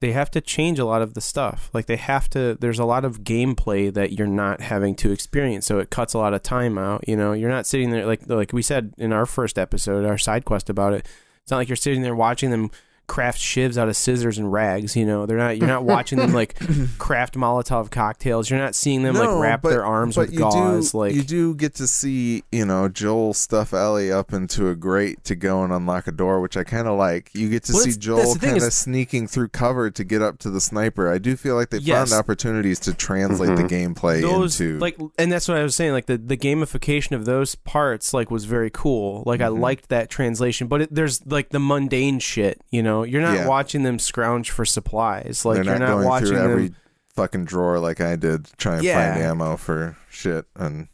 They have to change a lot of the stuff. Like they have to, there's a lot of gameplay that you're not having to experience. So it cuts a lot of time out. You know, you're not sitting there like, like we said in our first episode, our side quest about it. It's not like you're sitting there watching them craft shivs out of scissors and rags. You know, they're not, you're not watching them like craft Molotov cocktails. You're not seeing them no, like wrap but, their arms with gauze. Do, like you do get to see, you know, Joel stuff Ellie up into a grate to go and unlock a door, which I kind of like. You get to well, see Joel kind of sneaking through cover to get up to the sniper. I do feel like they yes. found opportunities to translate mm-hmm. the gameplay those, into like, and that's what I was saying. Like the, the gamification of those parts like was very cool. Like mm-hmm. I liked that translation, but it, there's like the mundane shit, you know. You're not yeah. watching them scrounge for supplies. Like not you're not going watching through every them... fucking drawer like I did to try and yeah. find ammo for shit and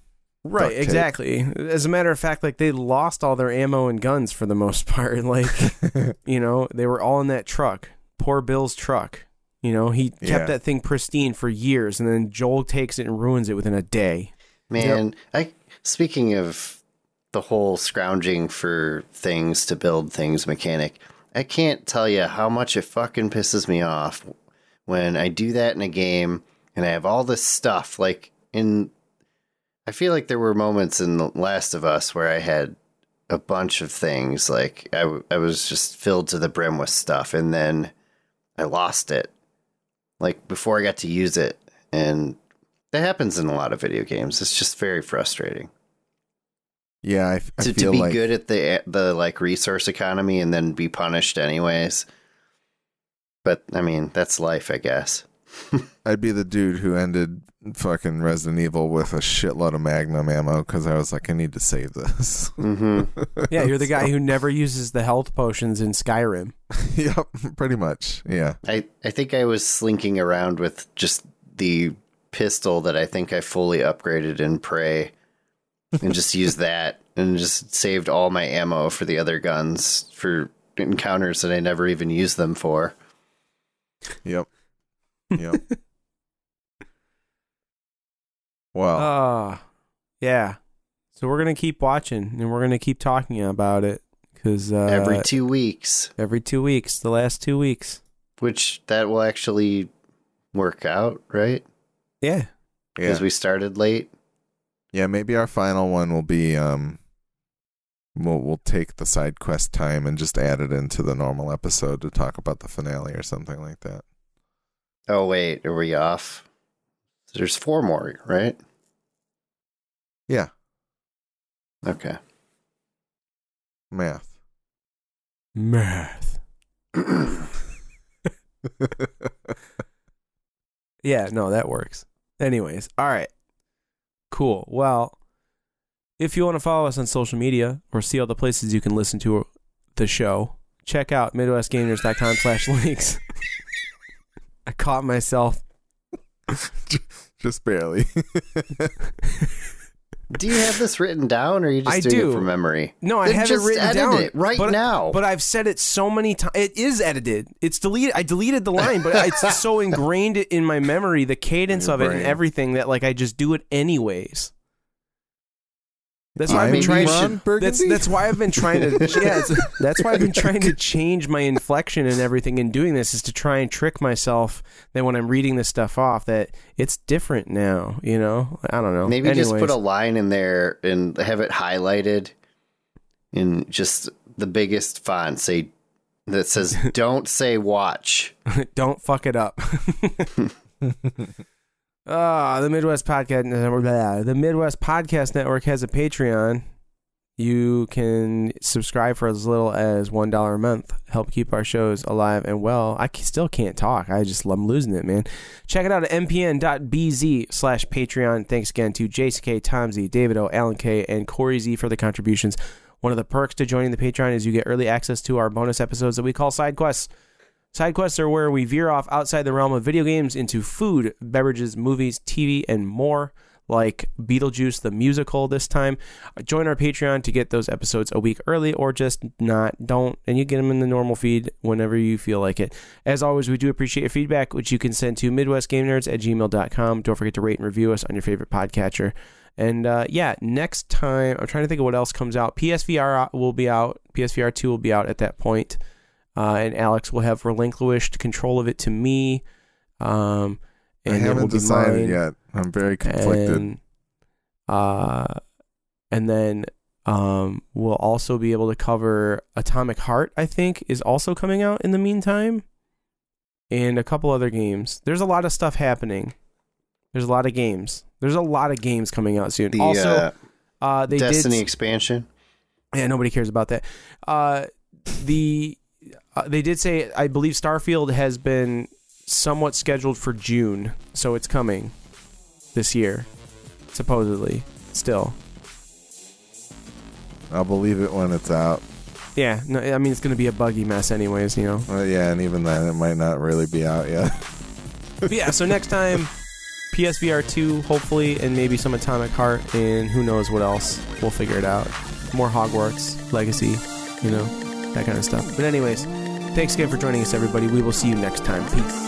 right, exactly. As a matter of fact, like they lost all their ammo and guns for the most part. Like you know, they were all in that truck. Poor Bill's truck. You know, he kept yeah. that thing pristine for years, and then Joel takes it and ruins it within a day. Man, yep. I speaking of the whole scrounging for things to build things mechanic. I can't tell you how much it fucking pisses me off when I do that in a game and I have all this stuff. Like, in, I feel like there were moments in The Last of Us where I had a bunch of things. Like, I, w- I was just filled to the brim with stuff, and then I lost it, like, before I got to use it. And that happens in a lot of video games. It's just very frustrating. Yeah, I, I to, feel to be like... good at the the like resource economy and then be punished anyways. But I mean, that's life, I guess. I'd be the dude who ended fucking Resident Evil with a shitload of Magnum ammo because I was like, I need to save this. Mm-hmm. Yeah, you're the guy who never uses the health potions in Skyrim. Yep, pretty much. Yeah. I, I think I was slinking around with just the pistol that I think I fully upgraded in Prey and just used that and just saved all my ammo for the other guns for encounters that I never even used them for. Yep. Yep. Wow. Uh, yeah. So we're going to keep watching and we're going to keep talking about it because uh, every two weeks, every two weeks, the last two weeks, which that will actually work out, right? Yeah. Because yeah. we started late. Yeah. Maybe our final one will be, um, we'll, we'll take the side quest time and just add it into the normal episode to talk about the finale or something like that. Oh, wait, are we off? There's four more, right? Yeah. Okay. Math. Math. Yeah, no, that works. Anyways, all right. Cool. Well, if you want to follow us on social media or see all the places you can listen to the show, check out midwestgamers.com slash links. I caught myself. Just barely. Do you have this written down, or are you just I doing do. it from memory? No, I then have it written down. It right but, now. But I've said it so many times. It is edited. It's deleted. I deleted the line, but it's so ingrained in my memory, the cadence of it brain. and everything, that like I just do it anyways. That's why I've been trying. To, that's that's why I've been trying to. Yeah, that's why I've been trying to change my inflection and everything in doing this, is to try and trick myself that when I'm reading this stuff off, that it's different now. You know, I don't know. Maybe Anyways. just put a line in there and have it highlighted in just the biggest font. Say that says, "Don't say watch." Don't fuck it up. Ah, oh, the Midwest Podcast Network. The Midwest Podcast Network has a Patreon. You can subscribe for as little as one dollar a month. Help keep our shows alive and well. I still can't talk. I just I'm losing it, man. Check it out at mpn.bz slash Patreon. Thanks again to Jason K, Tom Z, David O, Alan K, and Corey Z for the contributions. One of the perks to joining the Patreon is you get early access to our bonus episodes that we call side quests. Side quests are where we veer off outside the realm of video games into food, beverages, movies, T V, and more, like Beetlejuice the Musical this time. Join our Patreon to get those episodes a week early, or just not, don't, and you get them in the normal feed whenever you feel like it. As always, we do appreciate your feedback, which you can send to midwestgamenerds at gmail dot com. Don't forget to rate and review us on your favorite podcatcher. And uh, yeah, next time, I'm trying to think of what else comes out. P S V R will be out. P S V R two will be out at that point. Uh, and Alex will have relinquished control of it to me. Um, and I haven't it will be decided mine. yet. I'm very conflicted. And, uh, and then um, we'll also be able to cover Atomic Heart, I think, is also coming out in the meantime. And a couple other games. There's a lot of stuff happening. There's a lot of games. There's a lot of games coming out soon. The, also, uh, uh, they Destiny did... expansion. Yeah, nobody cares about that. Uh, the... Uh, they did say, I believe Starfield has been somewhat scheduled for June, so it's coming this year, supposedly, still. I'll believe it when it's out. Yeah, no, I mean, it's going to be a buggy mess anyways, you know. Well, yeah, and even then, it might not really be out yet. Yeah, so next time, P S V R two, hopefully, and maybe some Atomic Heart, and who knows what else. We'll figure it out. More Hogwarts Legacy, you know. That kind of stuff. But anyways, thanks again for joining us, everybody. We will see you next time. Peace.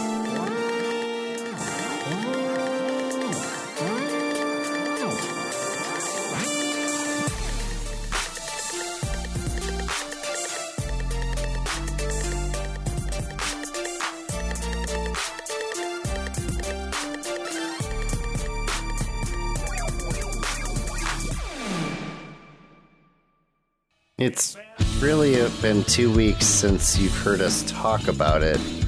It's really been two weeks since you've heard us talk about it.